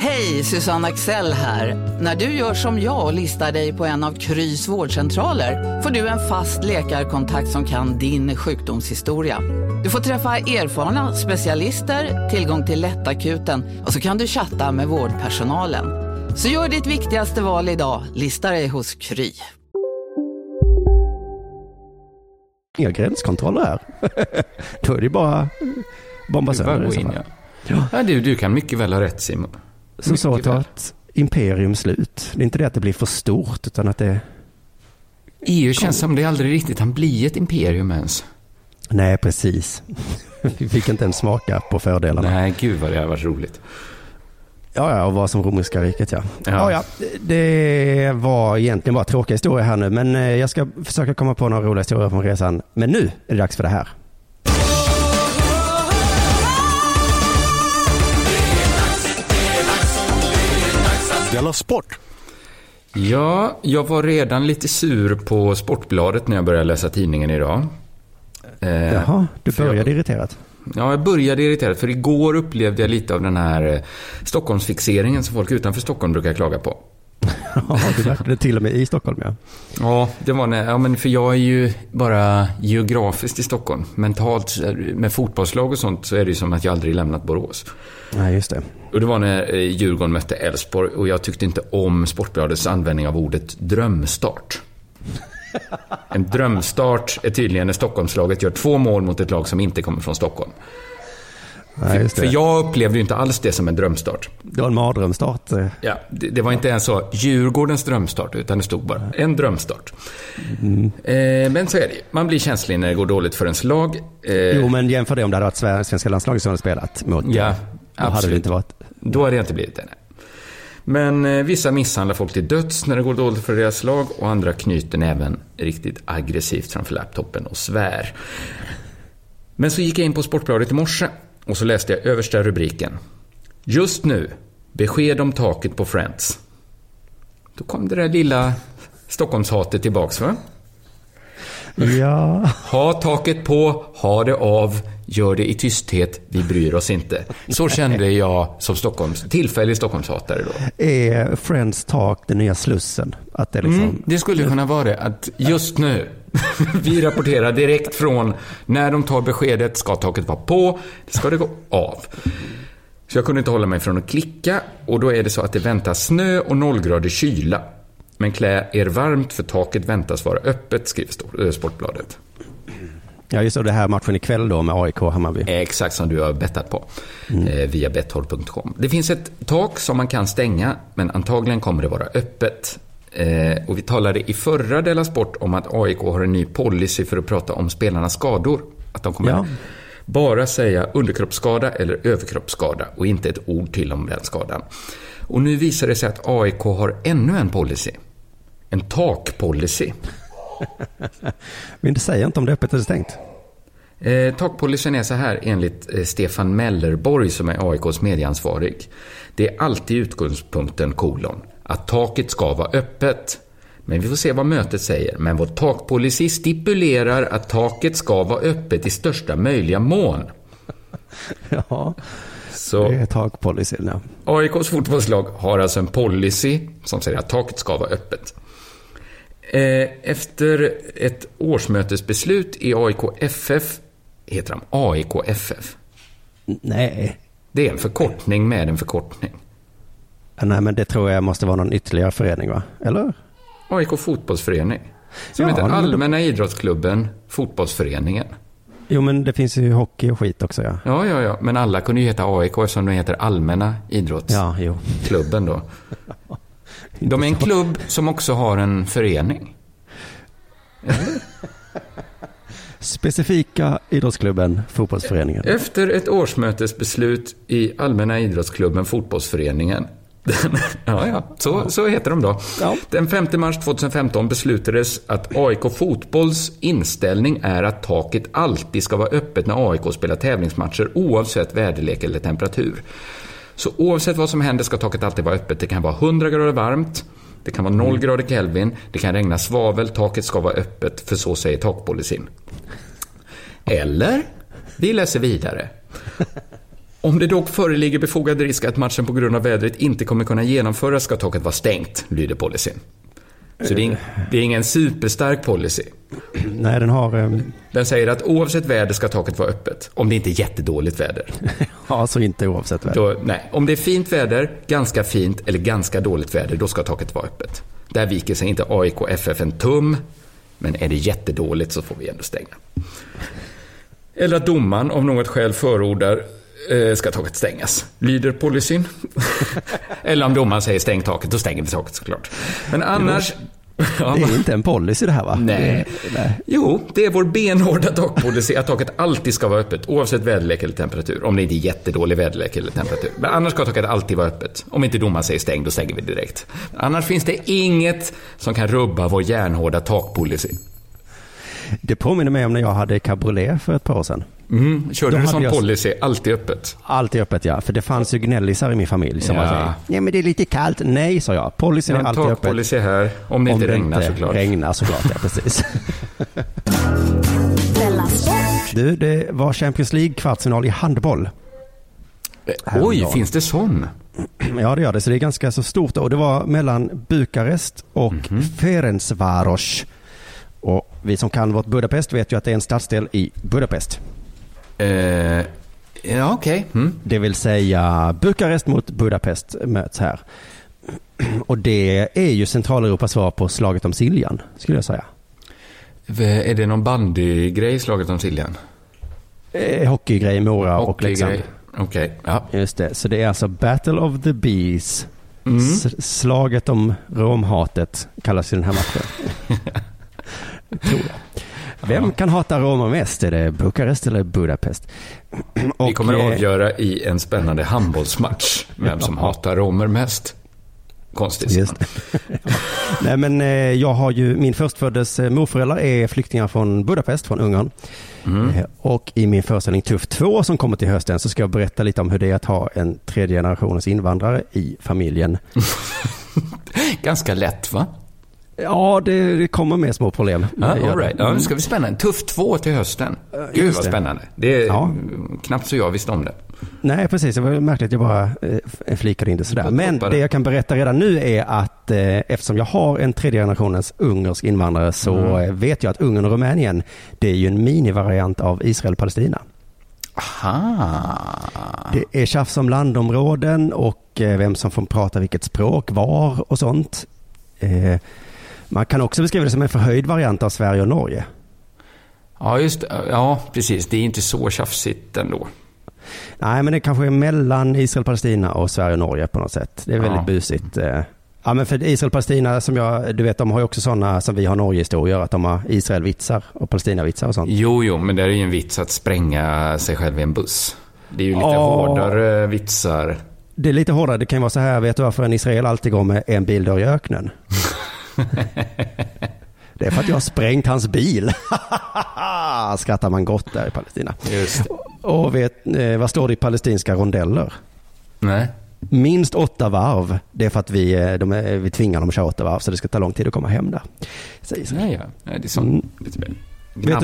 Hej, Susanne Axel här. När du gör som jag och listar dig på en av Krys vårdcentraler får du en fast läkarkontakt som kan din sjukdomshistoria. Du får träffa erfarna specialister, tillgång till lättakuten och så kan du chatta med vårdpersonalen. Så gör ditt viktigaste val idag, listar dig hos Kry. Inga gränskontroller här. Då är det bara bomba sönder. Ja, du kan mycket väl ha rätt, Simon. Som så att imperium slut. Det är inte det att det blir för stort, utan att det... EU känns som det aldrig riktigt han blir ett imperium ens. Nej, precis. Vi fick inte ens smaka på fördelarna. Nej, gud vad det har varit roligt. Ja, och vad som romerska riket, ja. Ja. Det var egentligen bara tråkiga historier här nu, men jag ska försöka komma på några roliga historier från resan. Men nu är det dags för det här. Sport. Ja, jag var redan lite sur på Sportbladet när jag började läsa tidningen idag. Jaha, du började irriterat. Ja, jag började irriterat för igår upplevde jag lite av den här Stockholmsfixeringen som folk utanför Stockholm brukar klaga på. Ja, det verkade till och med i Stockholm, ja. Ja, det var men för jag är ju bara geografiskt i Stockholm. Mentalt med fotbollslag och sånt så är det ju som att jag aldrig lämnat Borås. Nej, just det. Och det var när Djurgården mötte Elfsborg och jag tyckte inte om Sportbladets användning av ordet drömstart. En drömstart är tydligen när Stockholmslaget gör 2 mål mot ett lag som inte kommer från Stockholm. Nej, för jag upplevde ju inte alls det som en drömstart. Det var en mardrömstart. Ja, det var inte ens så Djurgårdens drömstart, utan det stod bara en drömstart. Mm. Men så är det ju. Man blir känslig när det går dåligt för ens lag. Jo, men jämför det om det hade varit svenska landslaget som hade spelat mot. Ja, absolut. Hade det inte varit. Då hade det inte blivit det, nej. Men vissa misshandlar folk till döds när det går dåligt för deras lag, och andra knyter även riktigt aggressivt framför laptopen och svär. Men så gick jag in på Sportbladet i morse. Och så läste jag översta rubriken. Just nu, besked om taket på Friends. Då kom det där lilla Stockholmshatet tillbaks, va? Ja. Ha taket på, ha det av, gör det i tysthet, vi bryr oss inte. Så kände jag som tillfällig Stockholmshatare då. Är Friends tak den nya Slussen? Att det, liksom... det skulle kunna vara det, att just nu. Vi rapporterar direkt från när de tar beskedet, ska taket vara på, ska det gå av. Så jag kunde inte hålla mig från att klicka, och då är det så att det väntas snö och 0 grader kyla. Men klä er varmt för taket väntas vara öppet, skriver Sportbladet. Ja, just det, här matchen ikväll då med AIK Hammarby. Exakt som du har bettat på via bethard.com. Det finns ett tak som man kan stänga, men antagligen kommer det vara öppet. Och vi talade i förra Dela Sport om att AIK har en ny policy för att prata om spelarnas skador. Att de kommer bara säga underkroppsskada eller överkroppsskada och inte ett ord till om den skadan. Och nu visar det sig att AIK har ännu en policy. En takpolicy. Men det säger inte om det är öppet eller stängt. Takpolicyn är så här enligt Stefan Mellerborg som är AIKs medieansvarig. Det är alltid utgångspunkten, att taket ska vara öppet. Men vi får se vad mötet säger. Men vår takpolicy stipulerar att taket ska vara öppet i största möjliga mån. Ja, så, det är takpolicyn. Ja. AIKs fotbollslag har alltså en policy som säger att taket ska vara öppet. Efter ett årsmötesbeslut i AIKFF, heter de AIKFF? Nej. Det är en förkortning med en förkortning. Nej, men det tror jag måste vara någon ytterligare förening, va? Eller? AIK fotbollsförening. Som heter Allmänna Idrottsklubben Fotbollsföreningen. Jo, men det finns ju hockey och skit också, ja. Ja. Men alla kunde ju heta AIK eftersom de heter Allmänna Idrottsklubben då. De är en klubb som också har en förening. Specifika idrottsklubben Fotbollsföreningen. Efter ett årsmötesbeslut i Allmänna Idrottsklubben Fotbollsföreningen. Så heter de då. Ja. Den 5 mars 2015 beslutades att AIK fotbolls inställning är att taket alltid ska vara öppet när AIK spelar tävlingsmatcher oavsett väderlek eller temperatur. Så oavsett vad som händer ska taket alltid vara öppet. Det kan vara 100 grader varmt, det kan vara 0 grader Kelvin, det kan regna svavel, taket ska vara öppet, för så säger takpolicyn. Eller, vi läser vidare. Om det dock föreligger befogad risk att matchen på grund av vädret inte kommer kunna genomföras ska taket vara stängt, lyder policyn. Så det är ingen superstark policy. Nej, den har... Den säger att oavsett väder ska taket vara öppet. Om det inte är jättedåligt väder. Ja, så inte oavsett väder. Då, nej, om det är fint väder, ganska fint eller ganska dåligt väder, då ska taket vara öppet. Där viker sig inte AIKFF en tum, men är det jättedåligt så får vi ändå stänga. Eller att domaren av något skäl förordar ska taket stängas, lyder policyn. Eller om domaren säger stäng taket, då stänger vi taket såklart. Men annars... Det är inte en policy det här, va? Nej. Jo, det är vår benhårda takpolicy att taket alltid ska vara öppet oavsett väderlek eller temperatur. Om det inte är jättedålig väderlek eller temperatur. Men annars ska taket alltid vara öppet. Om inte domaren säger stäng, då stänger vi direkt. Annars finns det inget som kan rubba vår järnhårda takpolicy. Det påminner mig om när jag hade cabriolet för ett par år sedan. Körde du som policy, alltid öppet? Alltid öppet, ja, för det fanns ju gnällisar i min familj som sa, nej men det är lite kallt. Nej, sa jag, policy är alltid öppet. Policy här, om det inte regnar såklart. Ja, precis. Du, det var Champions League kvartsfinal i handboll. Oj, finns det sån? Ja, det gör det, så det är ganska så stort. Och det var mellan Bukarest och Friends. Och vi som kan vårt Budapest vet ju att det är en stadsdel i Budapest. Det vill säga Bukarest mot Budapest möts här. Och det är ju Centraleuropas svar på slaget om Siljan, skulle jag säga. Är det någon bandygrej, slaget om Siljan? Hockeygrej i Mora och Leksand. Okej. Just det, så det är alltså Battle of the Bees. Slaget om romhatet kallas ju den här matchen. Vem kan hata Roma mest? Är det Bukarest eller Budapest? Och vi kommer att avgöra i en spännande handbollsmatch vem som hatar romer mest. Konstigt. Nej, men jag har ju, min förstföddes morföräldrar är flyktingar från Budapest, från Ungern. Och i min föreställning Tuff 2 som kommer till hösten så ska jag berätta lite om hur det är att ha en tredje generationens invandrare i familjen. Ganska lätt, va? Ja, det kommer med små problem. Nu ska vi spänna en tuff 2 till hösten. Gud vad spännande. Det är knappt så jag visste om det. Nej, precis. Det var märkligt att jag bara flikade in det sådär. Men det jag kan berätta redan nu är att eftersom jag har en tredje generationens ungersk invandrare så vet jag att Ungern och Rumänien, det är ju en minivariant av Israel och Palestina. Aha. Det är tjafs om landområden och vem som får prata vilket språk, var och sånt. Man kan också beskriva det som en förhöjd variant av Sverige och Norge. Ja, just det. Ja, precis. Det är inte så tjafsigt ändå. Nej, men det kanske är mellan Israel, Palestina och Sverige och Norge på något sätt. Det är väldigt busigt. Ja, men för Israel och Palestina, som du vet, de har ju också sådana som vi har Norge-historier, att de har Israel-vitsar och Palestina-vitsar och sånt. Jo, men det är ju en vits att spränga sig själv i en buss. Det är ju lite hårdare vitsar. Det är lite hårdare. Det kan vara så här, vet du varför en israel alltid går med en bildörr i öknen? Det är för att jag har sprängt hans bil. Skrattar man gott där i Palestina. Just det. Och vet vad står det i palestinska rondeller? Nej. minst 8 varv. Det är för att vi tvingar dem att köra 8 varv, så det ska ta lång tid att komma hem där. Ja. Det är sånt. Vet du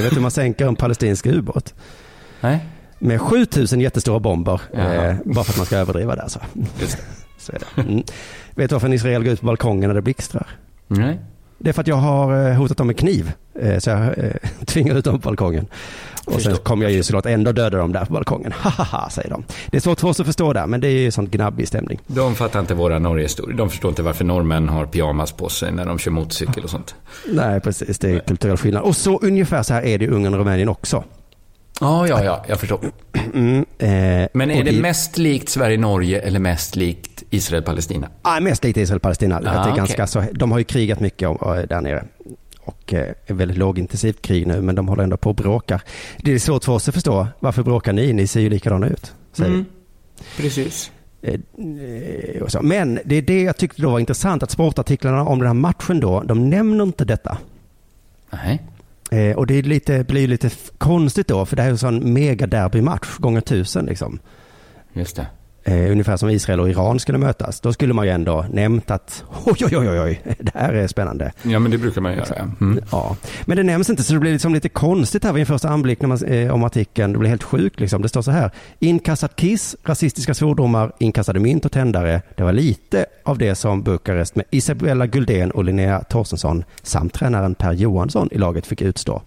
hur man sänker en palestinsk ubåt? Nej. Med 7000 jättestora bomber. Bara för att man ska överdriva det. Alltså. Just det. Så är det. Mm. Vet du varför en israel går ut på balkongen när det blixtrar? Nej. Det är för att jag har hotat dem med kniv. Så jag tvingar ut dem på balkongen. Och sen kommer jag ju såklart ändå döda dem där på balkongen. Hahaha, säger de. Det är svårt för oss att förstå det, men det är ju sånt gnabbig stämning. De fattar inte våra Norge-historier. De förstår inte varför norrmän har pyjamas på sig när de kör motorcykel och sånt. Nej, precis. Det är kulturell skillnad. Och så ungefär så här är det i Ungern och Rumänien också. Ja, jag förstår. Men är det mest likt Sverige-Norge eller mest likt Israel-Palestina? Nej, mest likt Israel-Palestina. De har ju krigat mycket där nere. Och är väldigt lågintensivt krig nu, men de håller ändå på och bråkar. Det är svårt för oss att förstå. Varför bråkar ni? Ni ser ju likadana ut. Precis. Men det är det jag tyckte då var intressant, att sportartiklarna om den här matchen då, de nämner inte detta. Nej. Och det är blir lite konstigt då, för det här är en sån mega derbymatch gånger 1000 liksom. Just det. Ungefär som Israel och Iran skulle mötas. Då skulle man ju ändå nämnt att oj, det här är spännande. Ja, men det brukar man göra. Ja. Mm. Ja. Men det nämns inte, så det blir liksom lite konstigt här vid en första anblick när man, om artikeln. Det blir helt sjukt liksom. Det står så här: inkassat kiss, rasistiska svordomar, inkassade mynt och tändare. Det var lite av det som Bukarest med Isabella Guldén och Linnea Torstensson samt tränaren Per Johansson i laget fick utstå.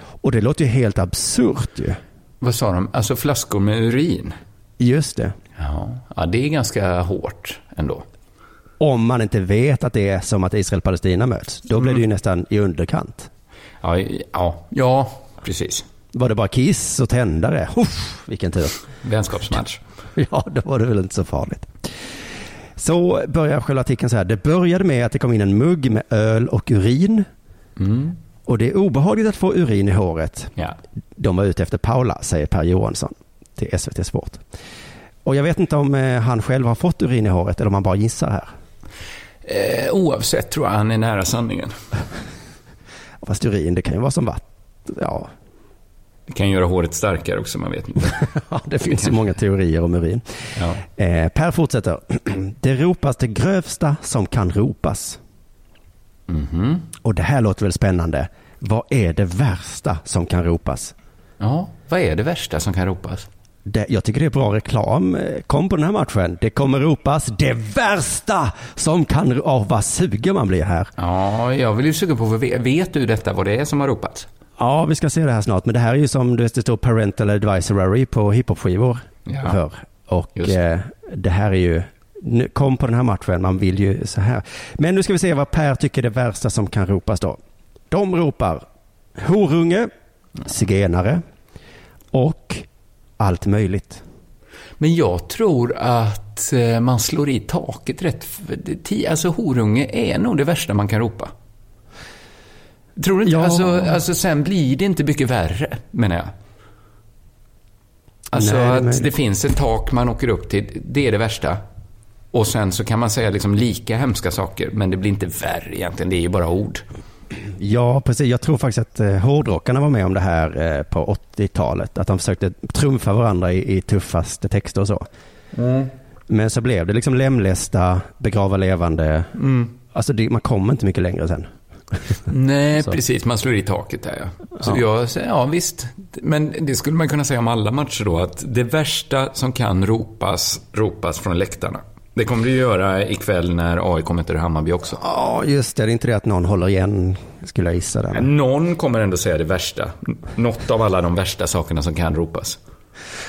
Och det låter ju helt absurt ju. Vad sa de? Alltså flaskor med urin? Just det. Ja, det är ganska hårt ändå. Om man inte vet att det är som att Israel-Palestina möts, då blir det ju nästan i underkant. Ja, precis. Var det bara kiss och tändare? Uff, vilken tur. Vänskapsmatch. Ja, då var det väl inte så farligt. Så börjar själva artikeln så här: det började med att det kom in en mugg med öl och urin. Mm. Och det är obehagligt att få urin i håret. Ja. De var ute efter Paula, säger Per Johansson till SVT Sport. Och jag vet inte om han själv har fått urin i håret eller om han bara gissar här. Oavsett tror jag han är nära sanningen. Fast urin, det kan ju vara som vatten. Ja. Det kan göra håret starkare också, man vet inte. Det finns så många teorier om urin. Ja. Per fortsätter. Det ropas det grövsta som kan ropas. Mm-hmm. Och det här låter väl spännande. Vad är det värsta som kan ropas? Ja, vad är det värsta som kan ropas? Jag tycker det är bra reklam. Kom på den här matchen. Det kommer ropas det värsta som kan... vad suger man blir här. Ja, jag vill ju suga på. Vet du detta, vad det är som har ropats? Ja, vi ska se det här snart. Men det här är ju som det står parental advisory på hiphopskivor. Ja. För. Och det här är ju... Kom på den här matchen. Man vill ju så här. Men nu ska vi se vad Per tycker det värsta som kan ropas då. De ropar horunge, zigenare och... allt möjligt. Men jag tror att man slår i taket rätt. Alltså horunge är nog det värsta man kan ropa. Tror du inte? Ja. Alltså sen blir det inte mycket värre, menar jag. Alltså nej, att det finns ett tak man åker upp till, det är det värsta. Och sen så kan man säga liksom lika hemska saker, men det blir inte värre egentligen, det är ju bara ord. Ja, precis. Jag tror faktiskt att hårdrockarna var med om det här på 80-talet. Att de försökte trumfa varandra i tuffaste texter och så. Mm. Men så blev det liksom lämlästa, begrava levande. Mm. Alltså man kommer inte mycket längre sen. Nej, precis. Man slår i taket där. Ja. Så jag säger, ja visst. Men det skulle man kunna säga om alla matcher då. Att det värsta som kan ropas från läktarna. Det kommer du göra ikväll när AIK kommer till Hammarby också. Ja, just det. Det är inte det att någon håller igen, skulle jag gissa det. Men någon kommer ändå säga det värsta. Något av alla de värsta sakerna som kan ropas.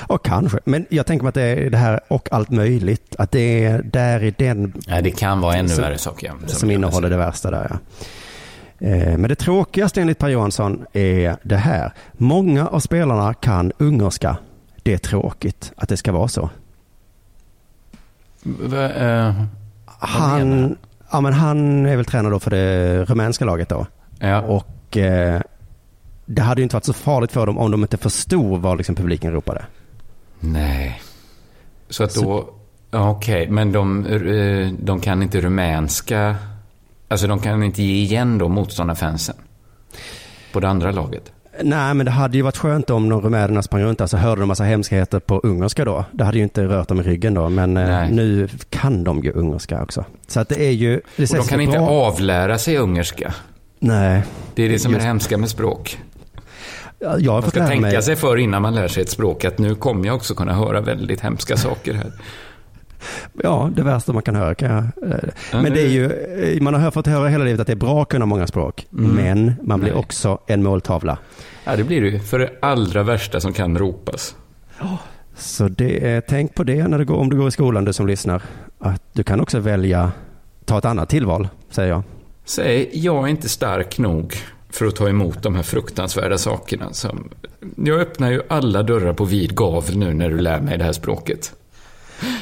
Och kanske. Men jag tänker mig att det är det här och allt möjligt. Att det är där i den... Ja, det kan vara ännu värre saker. Som innehåller det värsta där, ja. Men det tråkigaste enligt Per Johansson är det här. Många av spelarna kan ungerska. Det är tråkigt att det ska vara så. Han är väl tränare då för det rumänska laget då. Ja. Och det hade ju inte varit så farligt för dem om de inte förstod vad liksom publiken ropade. Nej. Så att då okej, men de kan inte rumänska. Alltså de kan inte ge igen då motståndarfansen på det andra laget. Nej, men det hade ju varit skönt om de rumärerna sprang runt där så hörde de massa hemskheter på ungerska då. Det hade ju inte rört dem i ryggen då, men nu kan de ju ungerska också. Så att det är ju... Det och de kan inte avlära sig ungerska. Nej. Det är det som är hemska med språk. Man ska tänka sig för innan man lär sig ett språk att nu kommer jag också kunna höra väldigt hemska saker här. Ja, det värsta man kan höra kan jag. Men det är ju, man har fått höra hela livet att det är bra att kunna många språk, men man blir också en måltavla. Ja, det blir du för det allra värsta som kan ropas. Så det är, tänk på det när du går, om du går i skolan, du som lyssnar, att du kan också välja ta ett annat tillval, säger jag. Säg, jag är inte stark nog för att ta emot de här fruktansvärda sakerna. Som, jag öppnar ju alla dörrar på vid gavel nu när du lär mig det här språket.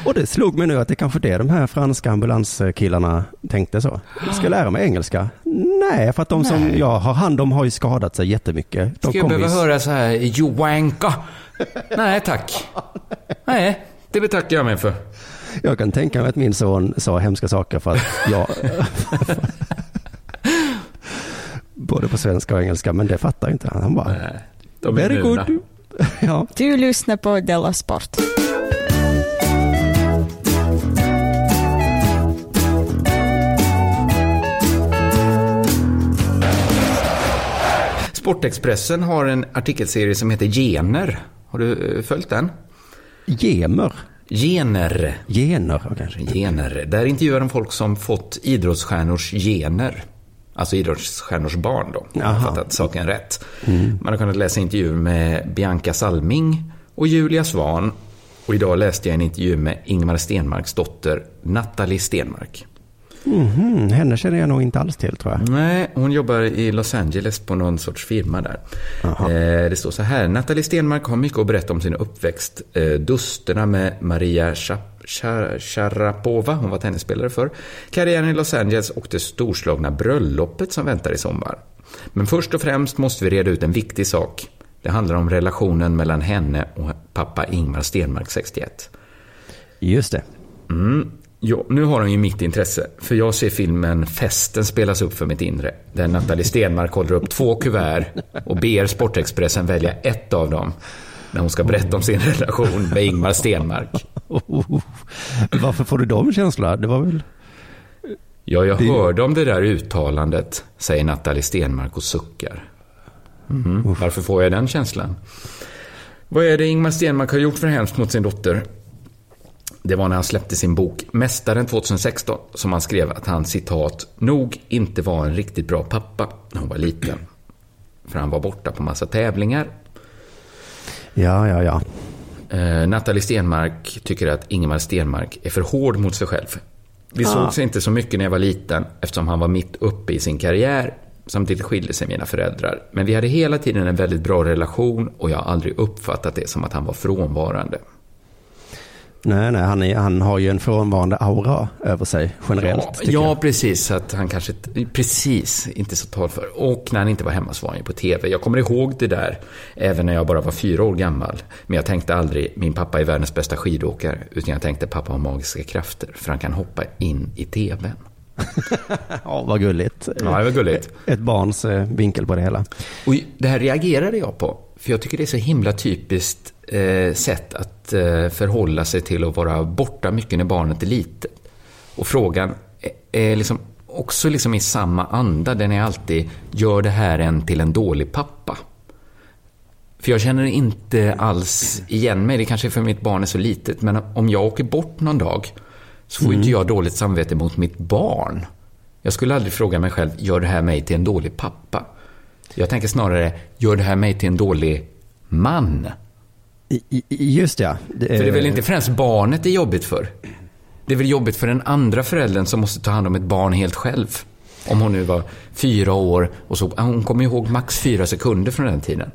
Och det slog mig nu att det kanske det de här franska ambulanskillarna tänkte så. Jag ska lära mig engelska. Nej, för att de som jag har hand om har ju skadat sig jättemycket. De ska jag behöva höra så här, Joanka? Nej, tack. Nej, det betackar jag mig för. Jag kan tänka mig att min son sa hemska saker för att jag... Både på svenska och engelska, men det fattar inte han. Han bara, nej, de är goda. Ja. Du lyssnar på Della Sport. Sportexpressen har en artikelserie som heter Gener. Har du följt den? Gener. Där intervjuar de folk som fått idrottsstjärnors gener. Alltså idrottsstjärnors barn då. Jag har fattat saken rätt. Man har kunnat läsa intervjuer med Bianca Salming och Julia Svan. Och idag läste jag en intervju med Ingmar Stenmarks dotter Nathalie Stenmark. Henne känner jag nog inte alls till, tror jag. Nej, hon jobbar i Los Angeles på någon sorts firma där. Det står så här: Nathalie Stenmark har mycket att berätta om sin uppväxt. Dusterna med Maria Sharapova, hon var tennisspelare för. Karriären i Los Angeles och det storslagna bröllopet som väntar i sommar. Men först och främst måste vi reda ut en viktig sak. Det handlar om relationen mellan henne och pappa Ingmar Stenmark 61. Just det. Jo, nu har hon ju mitt intresse, för jag ser filmen Festen spelas upp för mitt inre, där Nathalie Stenmark håller upp två kuvert och ber Sportexpressen välja ett av dem när hon ska berätta om sin relation med Ingmar Stenmark. Varför får du de känslorna? Det var väl... Ja, jag hörde om det där uttalandet, säger Nathalie Stenmark och suckar. Varför får jag den känslan? Vad är det Ingmar Stenmark har gjort för hemskt mot sin dotter? Det var när han släppte sin bok Mästaren 2016 som han skrev att han, citat, nog inte var en riktigt bra pappa när hon var liten. För han var borta på massa tävlingar. Ja. Nathalie Stenmark tycker att Ingmar Stenmark är för hård mot sig själv. Vi sågs inte så mycket när jag var liten eftersom han var mitt uppe i sin karriär. Samtidigt skilde sig mina föräldrar. Men vi hade hela tiden en väldigt bra relation och jag har aldrig uppfattat det som att han var frånvarande. Nej, han har ju en frånvarande aura över sig generellt. Ja, precis, att han kanske precis inte så tal för. Och när han inte var hemma så var han ju på tv. Jag kommer ihåg det där, även när jag bara var 4 år gammal. Men jag tänkte aldrig, min pappa är världens bästa skidåkare. Utan jag tänkte, pappa har magiska krafter, för han kan hoppa in i tvn. Ja, vad gulligt. Ja, det var gulligt. Ett barns vinkel på det hela. Och det här reagerade jag på. För jag tycker det är så himla typiskt sätt att förhålla sig till att vara borta mycket när barnet är litet. Och frågan är liksom också liksom i samma anda. Den är alltid, gör det här en till en dålig pappa? För jag känner inte alls igen mig. Det kanske är för mitt barn är så litet. Men om jag åker bort någon dag så får inte jag dåligt samvete mot mitt barn. Jag skulle aldrig fråga mig själv, gör det här mig till en dålig pappa? Jag tänker snarare, gör det här mig till en dålig man? Just ja. För det är väl inte främst barnet det är jobbigt för? Det är väl jobbigt för den andra föräldern som måste ta hand om ett barn helt själv. Om hon nu var 4 år och så, hon kommer ihåg max 4 sekunder från den tiden.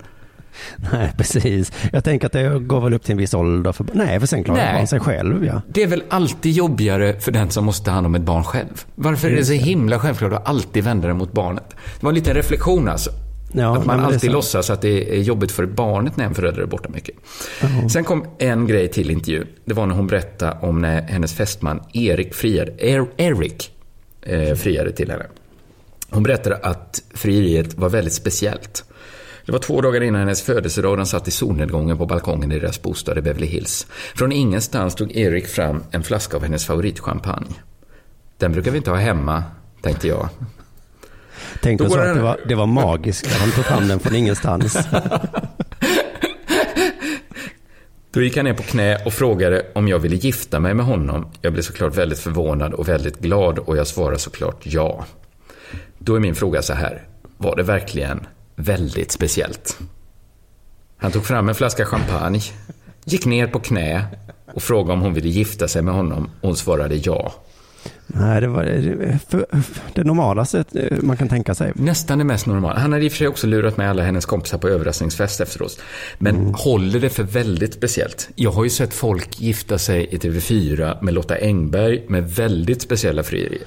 Nej, precis. Jag tänker att det går väl upp till en viss ålder. För sen klarar man sig själv. Ja. Det är väl alltid jobbigare för den som måste ta hand om ett barn själv. Varför är det så himla självklart att alltid vända det mot barnet? Det var en liten reflektion alltså. Ja, att man alltid låtsas att det är jobbigt för barnet när en förälder är borta mycket. Sen kom en grej till intervju. Det var när hon berättade om när hennes fästman Erik friade, friade till henne. Hon berättade att frieriet var väldigt speciellt. Det var 2 dagar innan hennes födelsedag och de satt i solnedgången på balkongen i deras bostad i Beverly Hills. Från ingenstans tog Erik fram en flaska av hennes favoritchampagne. Den brukar vi inte ha hemma, tänkte jag. Tänkte så att det var magiskt. Han tog fram den från ingenstans. Då gick han ner på knä och frågade om jag ville gifta mig med honom. Jag blev såklart väldigt förvånad och väldigt glad och jag svarade såklart ja. Då är min fråga så här. Var det verkligen väldigt speciellt? Han tog fram en flaska champagne, gick ner på knä och frågade om hon ville gifta sig med honom. Hon svarade ja. Nej, det var det normalaste man kan tänka sig. Nästan det mest normala. Han hade i och för sig också lurat med alla hennes kompisar på överraskningsfest efteråt. Men håller det för väldigt speciellt. Jag har ju sett folk gifta sig i TV4 med Lotta Engberg med väldigt speciella frierier.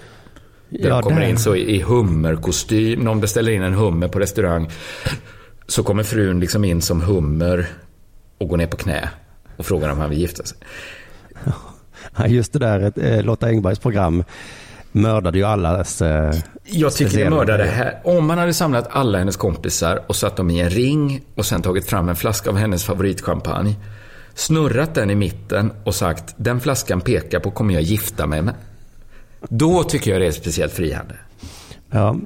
Ja, kommer in så i hummerkostym. Någon beställer in en hummer på restaurang, så kommer frun liksom in som hummer och går ner på knä och frågar om han vill gifta sig. Just det där, Lotta Engbergs program mördade ju alla. Jag tycker det mördade här. Om man hade samlat alla hennes kompisar och satt dem i en ring och sen tagit fram en flaska av hennes favoritchampagne, snurrat den i mitten och sagt, den flaskan pekar på kommer jag gifta mig med. Då tycker jag det är speciellt frihandel. Ja.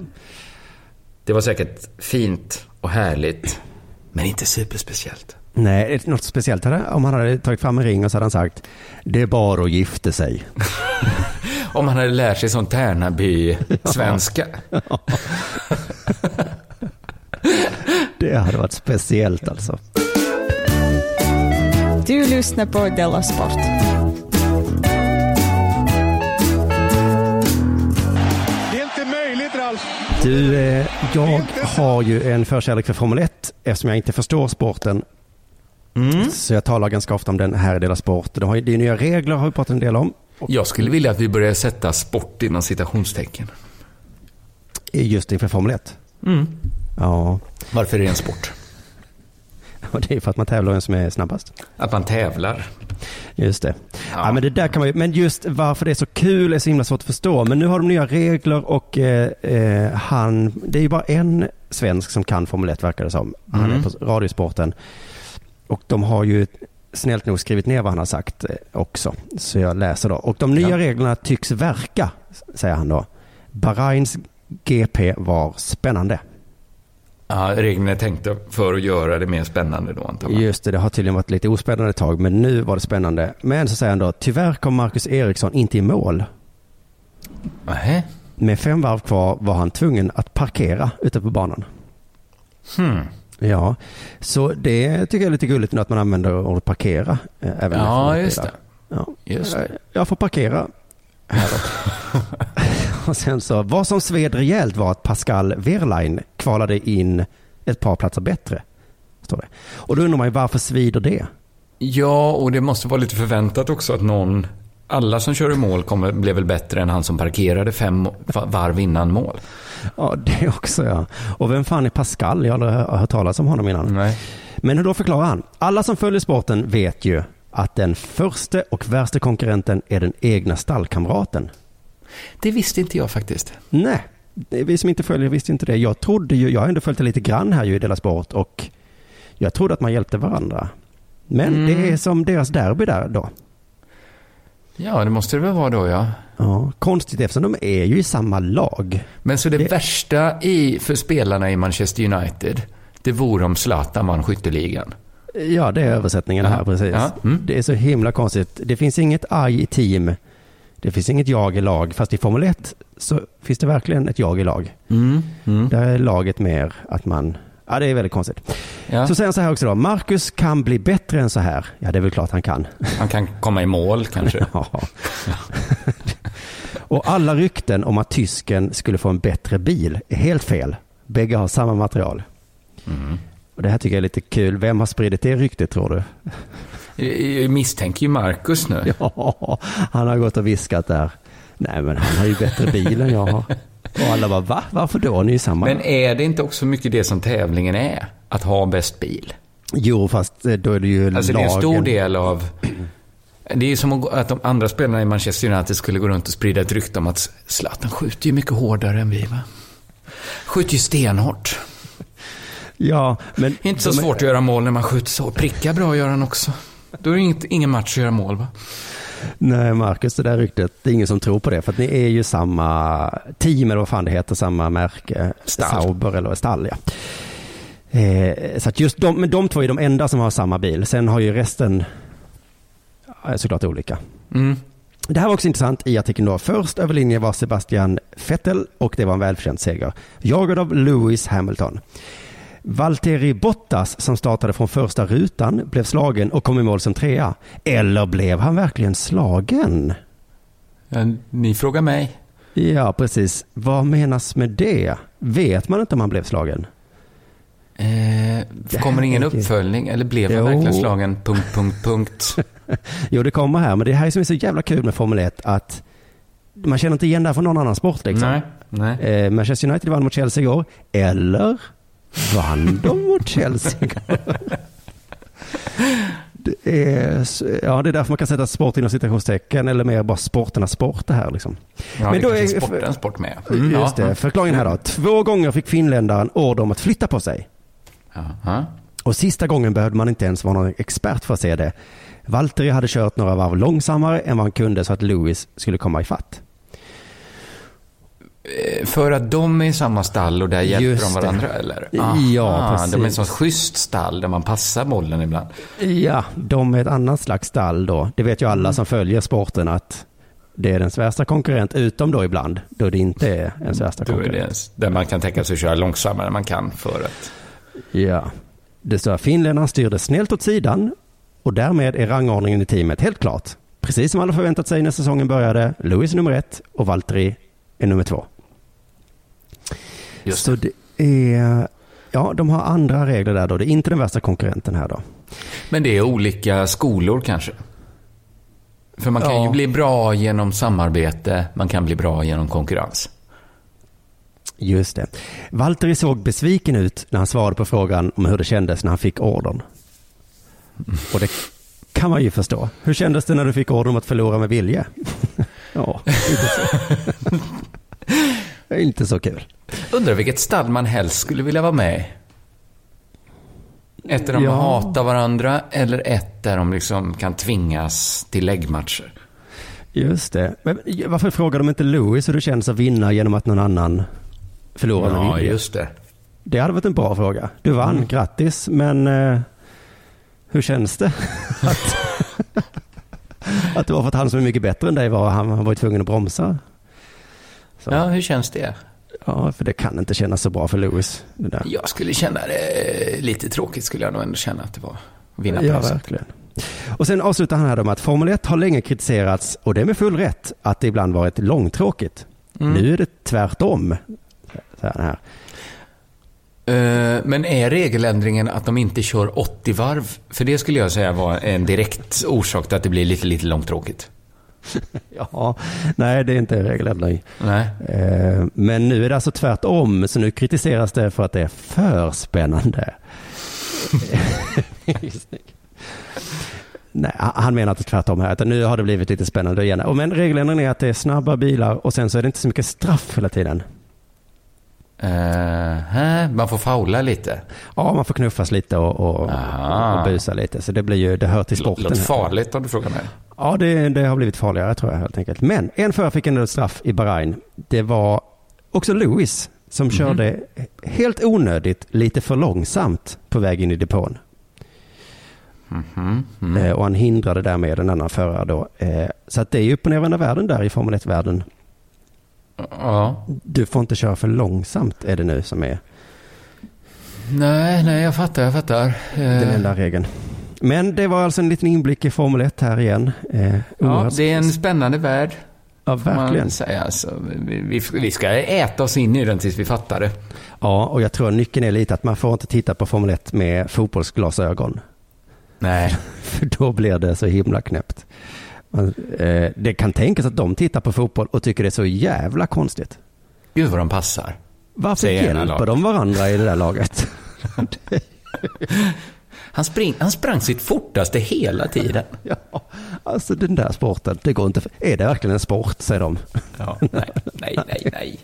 Det var säkert fint och härligt, men inte superspeciellt. Nej, något speciellt här. Om han hade tagit fram en ring och så hade han sagt, det är bara att gifta sig. Om han hade lärt sig som Tärnaby-svenska. Ja. Det hade varit speciellt alltså. Du lyssnar på Della Sport. Det är inte möjligt, Ralf. Du, jag har ju en förkärlek för Formel 1 eftersom jag inte förstår sporten. Så jag talar ganska ofta om den här i Dela Sport. Det är nya regler har vi pratat en del om. Jag skulle vilja att vi börjar sätta sport inom citationstecken. Just inför Formel 1? Ja. Varför är det en sport? Ja, det är för att man tävlar vem som är snabbast. Att man tävlar. Just det. Ja, men det där kan man ju, men just varför det är så kul är så himla svårt att förstå. Men nu har de nya regler och det är ju bara en svensk som kan Formel 1 verkar det som. Han är på Radiosporten. Och de har ju snällt nog skrivit ner vad han har sagt också. Så jag läser då. Och de nya reglerna tycks verka, säger han då. Bahrains GP var spännande. Ja, reglerna är tänkta för att göra det mer spännande då, antar man. Just det, det har tydligen varit lite ospännande tag, men nu var det spännande. Men så säger han då, tyvärr kom Marcus Eriksson inte i mål. Nähä. Med 5 varv kvar var han tvungen att parkera ute på banan. Ja, så det tycker jag är lite gulligt nu att man använder ordet parkera. Även just det. Jag får parkera. Och sen så, vad som sved rejält var att Pascal Wehrlein kvalade in ett par platser bättre, står det. Och då undrar man ju, varför svider det? Ja, och det måste vara lite förväntat också att alla som kör i mål blev väl bättre än han som parkerade 5 varv innan mål. Ja, det också, ja. Och vem fan är Pascal? Jag har hört talas om honom innan. Nej. Men hur då förklarar han? Alla som följer sporten vet ju att den första och värsta konkurrenten är den egna stallkamraten. Det visste inte jag faktiskt. Nej, vi som inte följer visste inte det. Jag trodde ju, jag har ändå följt det lite grann här ju i Dela Sport och jag trodde att man hjälpte varandra. Men det är som deras derby där då. Ja, det måste det väl vara då, ja. Ja, konstigt eftersom de är ju i samma lag. Men så det värsta för spelarna i Manchester United, det vore om Zlatan vann skytteligan. Ja, det är översättningen här, precis. Det är så himla konstigt. Det finns inget I i team. Det finns inget jag i lag. Fast i Formel 1 så finns det verkligen ett jag i lag. Där är laget mer att man... Ja, det är väldigt konstigt. Ja. Så säger han så här också då. Marcus kan bli bättre än så här. Ja, det är väl klart han kan. Han kan komma i mål kanske. Och alla rykten om att tysken skulle få en bättre bil är helt fel. Bägge har samma material. Och det här tycker jag är lite kul. Vem har spridit det ryktet, tror du? Jag misstänker ju Marcus nu. Ja, han har gått och viskat där. Nej, men han har ju bättre bil än jag har. Och alla bara, va? Varför då? Ni är samma. Men är det inte också mycket det som tävlingen är? Att ha bäst bil? Jo, fast då är det ju alltså lagen. Det är en stor del av... Det är som att de andra spelarna i Manchester United skulle gå runt och sprida ett rykte om att Zlatan skjuter ju mycket hårdare än vi, va? Skjuter ju stenhårt. Ja, men inte så svårt att göra mål när man skjuter så. Pricka bra gör han också. Då är det ingen match att göra mål, va? Nej, Marcus, det där ryktet, det är ingen som tror på det. För att ni är ju samma team, eller vad fan det heter, samma märke. Sauber eller Stall, ja. Så att just de två är de enda som har samma bil. Sen har ju resten såklart olika. Mm. Det här var också intressant i artikeln då. Först över linje var Sebastian Vettel, och det var en välförtjänt seger, jagad av Lewis Hamilton. Valtteri Bottas, som startade från första rutan, blev slagen och kom i mål som trea. Eller blev han verkligen slagen? Ja, ni frågar mig. Ja, precis. Vad menas med det? Vet man inte om han blev slagen? Kommer ingen uppföljning? Eller blev han verkligen slagen? Punkt. Jo, det kommer här. Men det här som är så jävla kul med Formel 1, att man känner inte igen det här från någon annan sport. Liksom. Nej. Manchester United vann mot Chelsea igår. Eller vann de mot Chelsea igår? Det är därför man kan sätta sport inom citationstecken, eller mer bara sporternas sport det här. Liksom. Ja, men då är sporten sport med. Mm, just det. Förklaringen här då. 2 gånger fick finländaren ord om att flytta på sig. Aha. Och sista gången behövde man inte ens vara någon expert för att se det. Valtteri hade kört några varv långsammare än vad han kunde, så att Lewis skulle komma i fatt. För att de är i samma stall och där hjälper de varandra, eller? Aha, ja, precis. De är en sån schysst stall där man passar bollen ibland. Ja, de är ett annat slags stall då. Det vet ju alla som följer sporten, att det är den svärsta konkurrent, utom då ibland då det inte är en svärsta konkurrent. Där man kan tänka sig att köra långsammare än man kan för att... Ja, det står att finländarna styrde snällt åt sidan, och därmed är rangordningen i teamet helt klart. Precis som alla förväntat sig när säsongen började. Lewis nummer 1 och Valtteri är nummer 2. Just det. Så det är... Ja, de har andra regler där då. Det är inte den värsta konkurrenten här då. Men det är olika skolor kanske. För man kan ju bli bra genom samarbete. Man kan bli bra genom konkurrens. Just det. Valtteri såg besviken ut när han svarade på frågan om hur det kändes när han fick ordern. Och det kan man ju förstå. Hur kändes det när du fick ordern om att förlora med vilja? Ja, inte så kul. Undrar vilket stall man helst skulle vilja vara med. Ett där de hatar varandra, eller ett där de liksom kan tvingas till läggmatcher. Just det. Men varför frågar de inte Lewis hur det känns att vinna genom att någon annan förlorar med vilja? Ja, just det. Det hade varit en bra fråga. Du vann, grattis, men... hur känns det att det var för att han som är mycket bättre än dig var, han var tvungen att bromsa? Så. Ja, hur känns det? Ja, för det kan inte kännas så bra för Lewis. Det där. Jag skulle känna det lite tråkigt, skulle jag nog ändå känna att det var vinna på. Ja, verkligen. Och sen avslutar han här med att Formel 1 har länge kritiserats, och det är med full rätt, att det ibland varit långtråkigt. Mm. Nu är det tvärtom. Så här. Men är regeländringen att de inte kör 80 varv? För det skulle jag säga var en direkt orsak till att det blir lite långtråkigt. Ja, nej, det är inte en regeländring. Nej. Men nu är det alltså tvärtom, så nu kritiseras det för att det är för spännande. Nej, han menar att det är tvärtom här, utan nu har det blivit lite spännande igen. Och men regeländringen är att det är snabba bilar, och sen så är det inte så mycket straff hela tiden. Man får faula lite. Ja, man får knuffas lite och busa lite. Så det blir ju, det hör till sporten. Låt farligt om du frågar mig. Ja, det har blivit farligare, tror jag, helt enkelt. Men en förare fick en straff i Bahrain. Det var också Lewis som körde helt onödigt lite för långsamt på väg in i depån. Och han hindrade därmed en annan förare då. Så att det är ju uppnärvande världen där i Formel 1-världen. Ja. Du får inte köra för långsamt, är det nu som är. Nej, jag fattar. Den enda regeln. Men det var alltså en liten inblick i Formel 1 här igen. Ja, det är en spännande värld. Ja, verkligen. Alltså, vi ska äta oss in i den tills vi fattar det. Ja, och jag tror nyckeln är lite att man får inte titta på Formel 1 med fotbollsglasögon. Nej. För då blir det så himla knäppt. Det kan tänkas att de tittar på fotboll och tycker det är så jävla konstigt. Gud vad de passar. Varför hjälper de varandra i det där laget? Han sprang sitt fortaste hela tiden. Ja, alltså den där sporten, det går inte. Är det verkligen en sport, säger de? Ja, nej.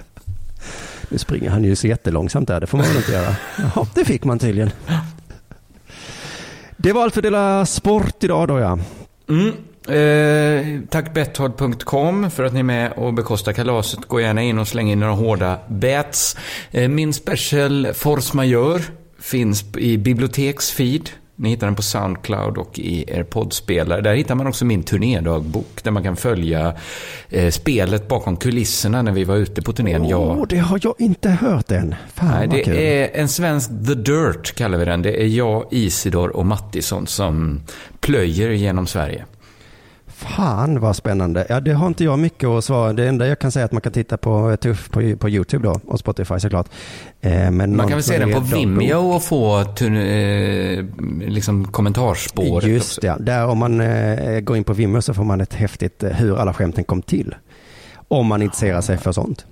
Nu springer han ju så jättelångsamt där. Det får man väl inte göra. Ja, det fick man tydligen. Det var allt för Dela Sport idag då, ja. Mm. Tack Bethard.com för att ni är med och bekostar kalaset. Gå gärna in och släng in några hårda bets. Min special Force Majeure finns i biblioteksfeed. Ni hittar den på Soundcloud och i er poddspelare. Där hittar man också min turnédagbok där man kan följa spelet bakom kulisserna när vi var ute på turnén. Det har jag inte hört än. Fan, nej, det kul. Är en svensk The Dirt kallar vi den. Det är jag, Isidor och Mattisson som plöjer genom Sverige. Fan vad spännande. Ja, det har inte jag mycket att svara. Det enda jag kan säga är att man kan titta på Tuff på YouTube då, och Spotify såklart. Men man kan väl se den på Vimeo och få liksom kommentarsspåret. Just det. Där om man går in på Vimeo så får man ett häftigt hur alla skämten kom till. Om man intresserar sig för sånt.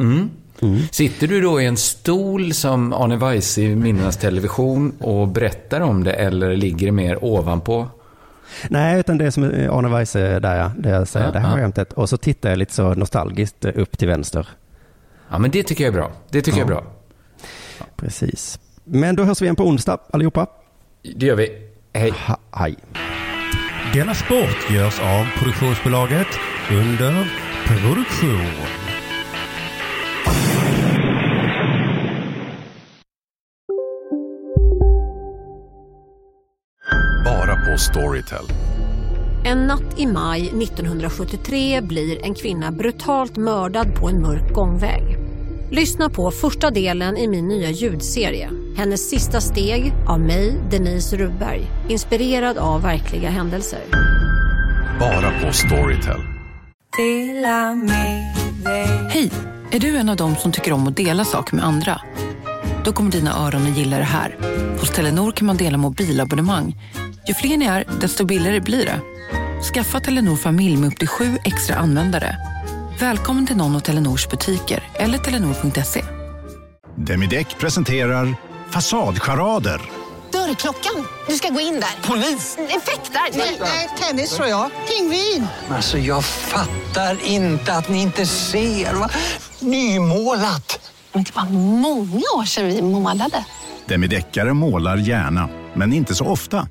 Mm. Mm. Sitter du då i en stol som Arne Weiss i Minnas Television och berättar om det, eller ligger det mer ovanpå? Nej, utan det är som Arne Weise där, ja, där jag säger det här skämtet. Och så tittar jag lite så nostalgiskt upp till vänster. Ja, men det tycker jag är bra. Det tycker jag är bra. Ja. Precis. Men då hörs vi igen på onsdag, allihopa. Det gör vi. Hej. Hej. Denna sport görs av produktionsbolaget under produktion. Storytel. En natt i maj 1973 blir en kvinna brutalt mördad på en mörk gångväg. Lyssna på första delen i min nya ljudserie. Hennes sista steg av mig, Denise Rubberg. Inspirerad av verkliga händelser. Bara på Storytel. Hej, är du en av dem som tycker om att dela saker med andra? Då kommer dina öron att gilla det här. Hos Telenor kan man dela mobilabonnemang. Ju fler ni är, desto billigare blir det. Skaffa Telenor familj med upp till 7 extra användare. Välkommen till någon av Telenors butiker eller telenor.se. Demideck presenterar Fasadcharader. Dörrklockan. Du ska gå in där. Polis. Effektar. Nej, tennis tror jag. Pingvin. Alltså jag fattar inte att ni inte ser. Nymålat. Men det var många år sedan vi målade. Demideckare målar gärna, men inte så ofta.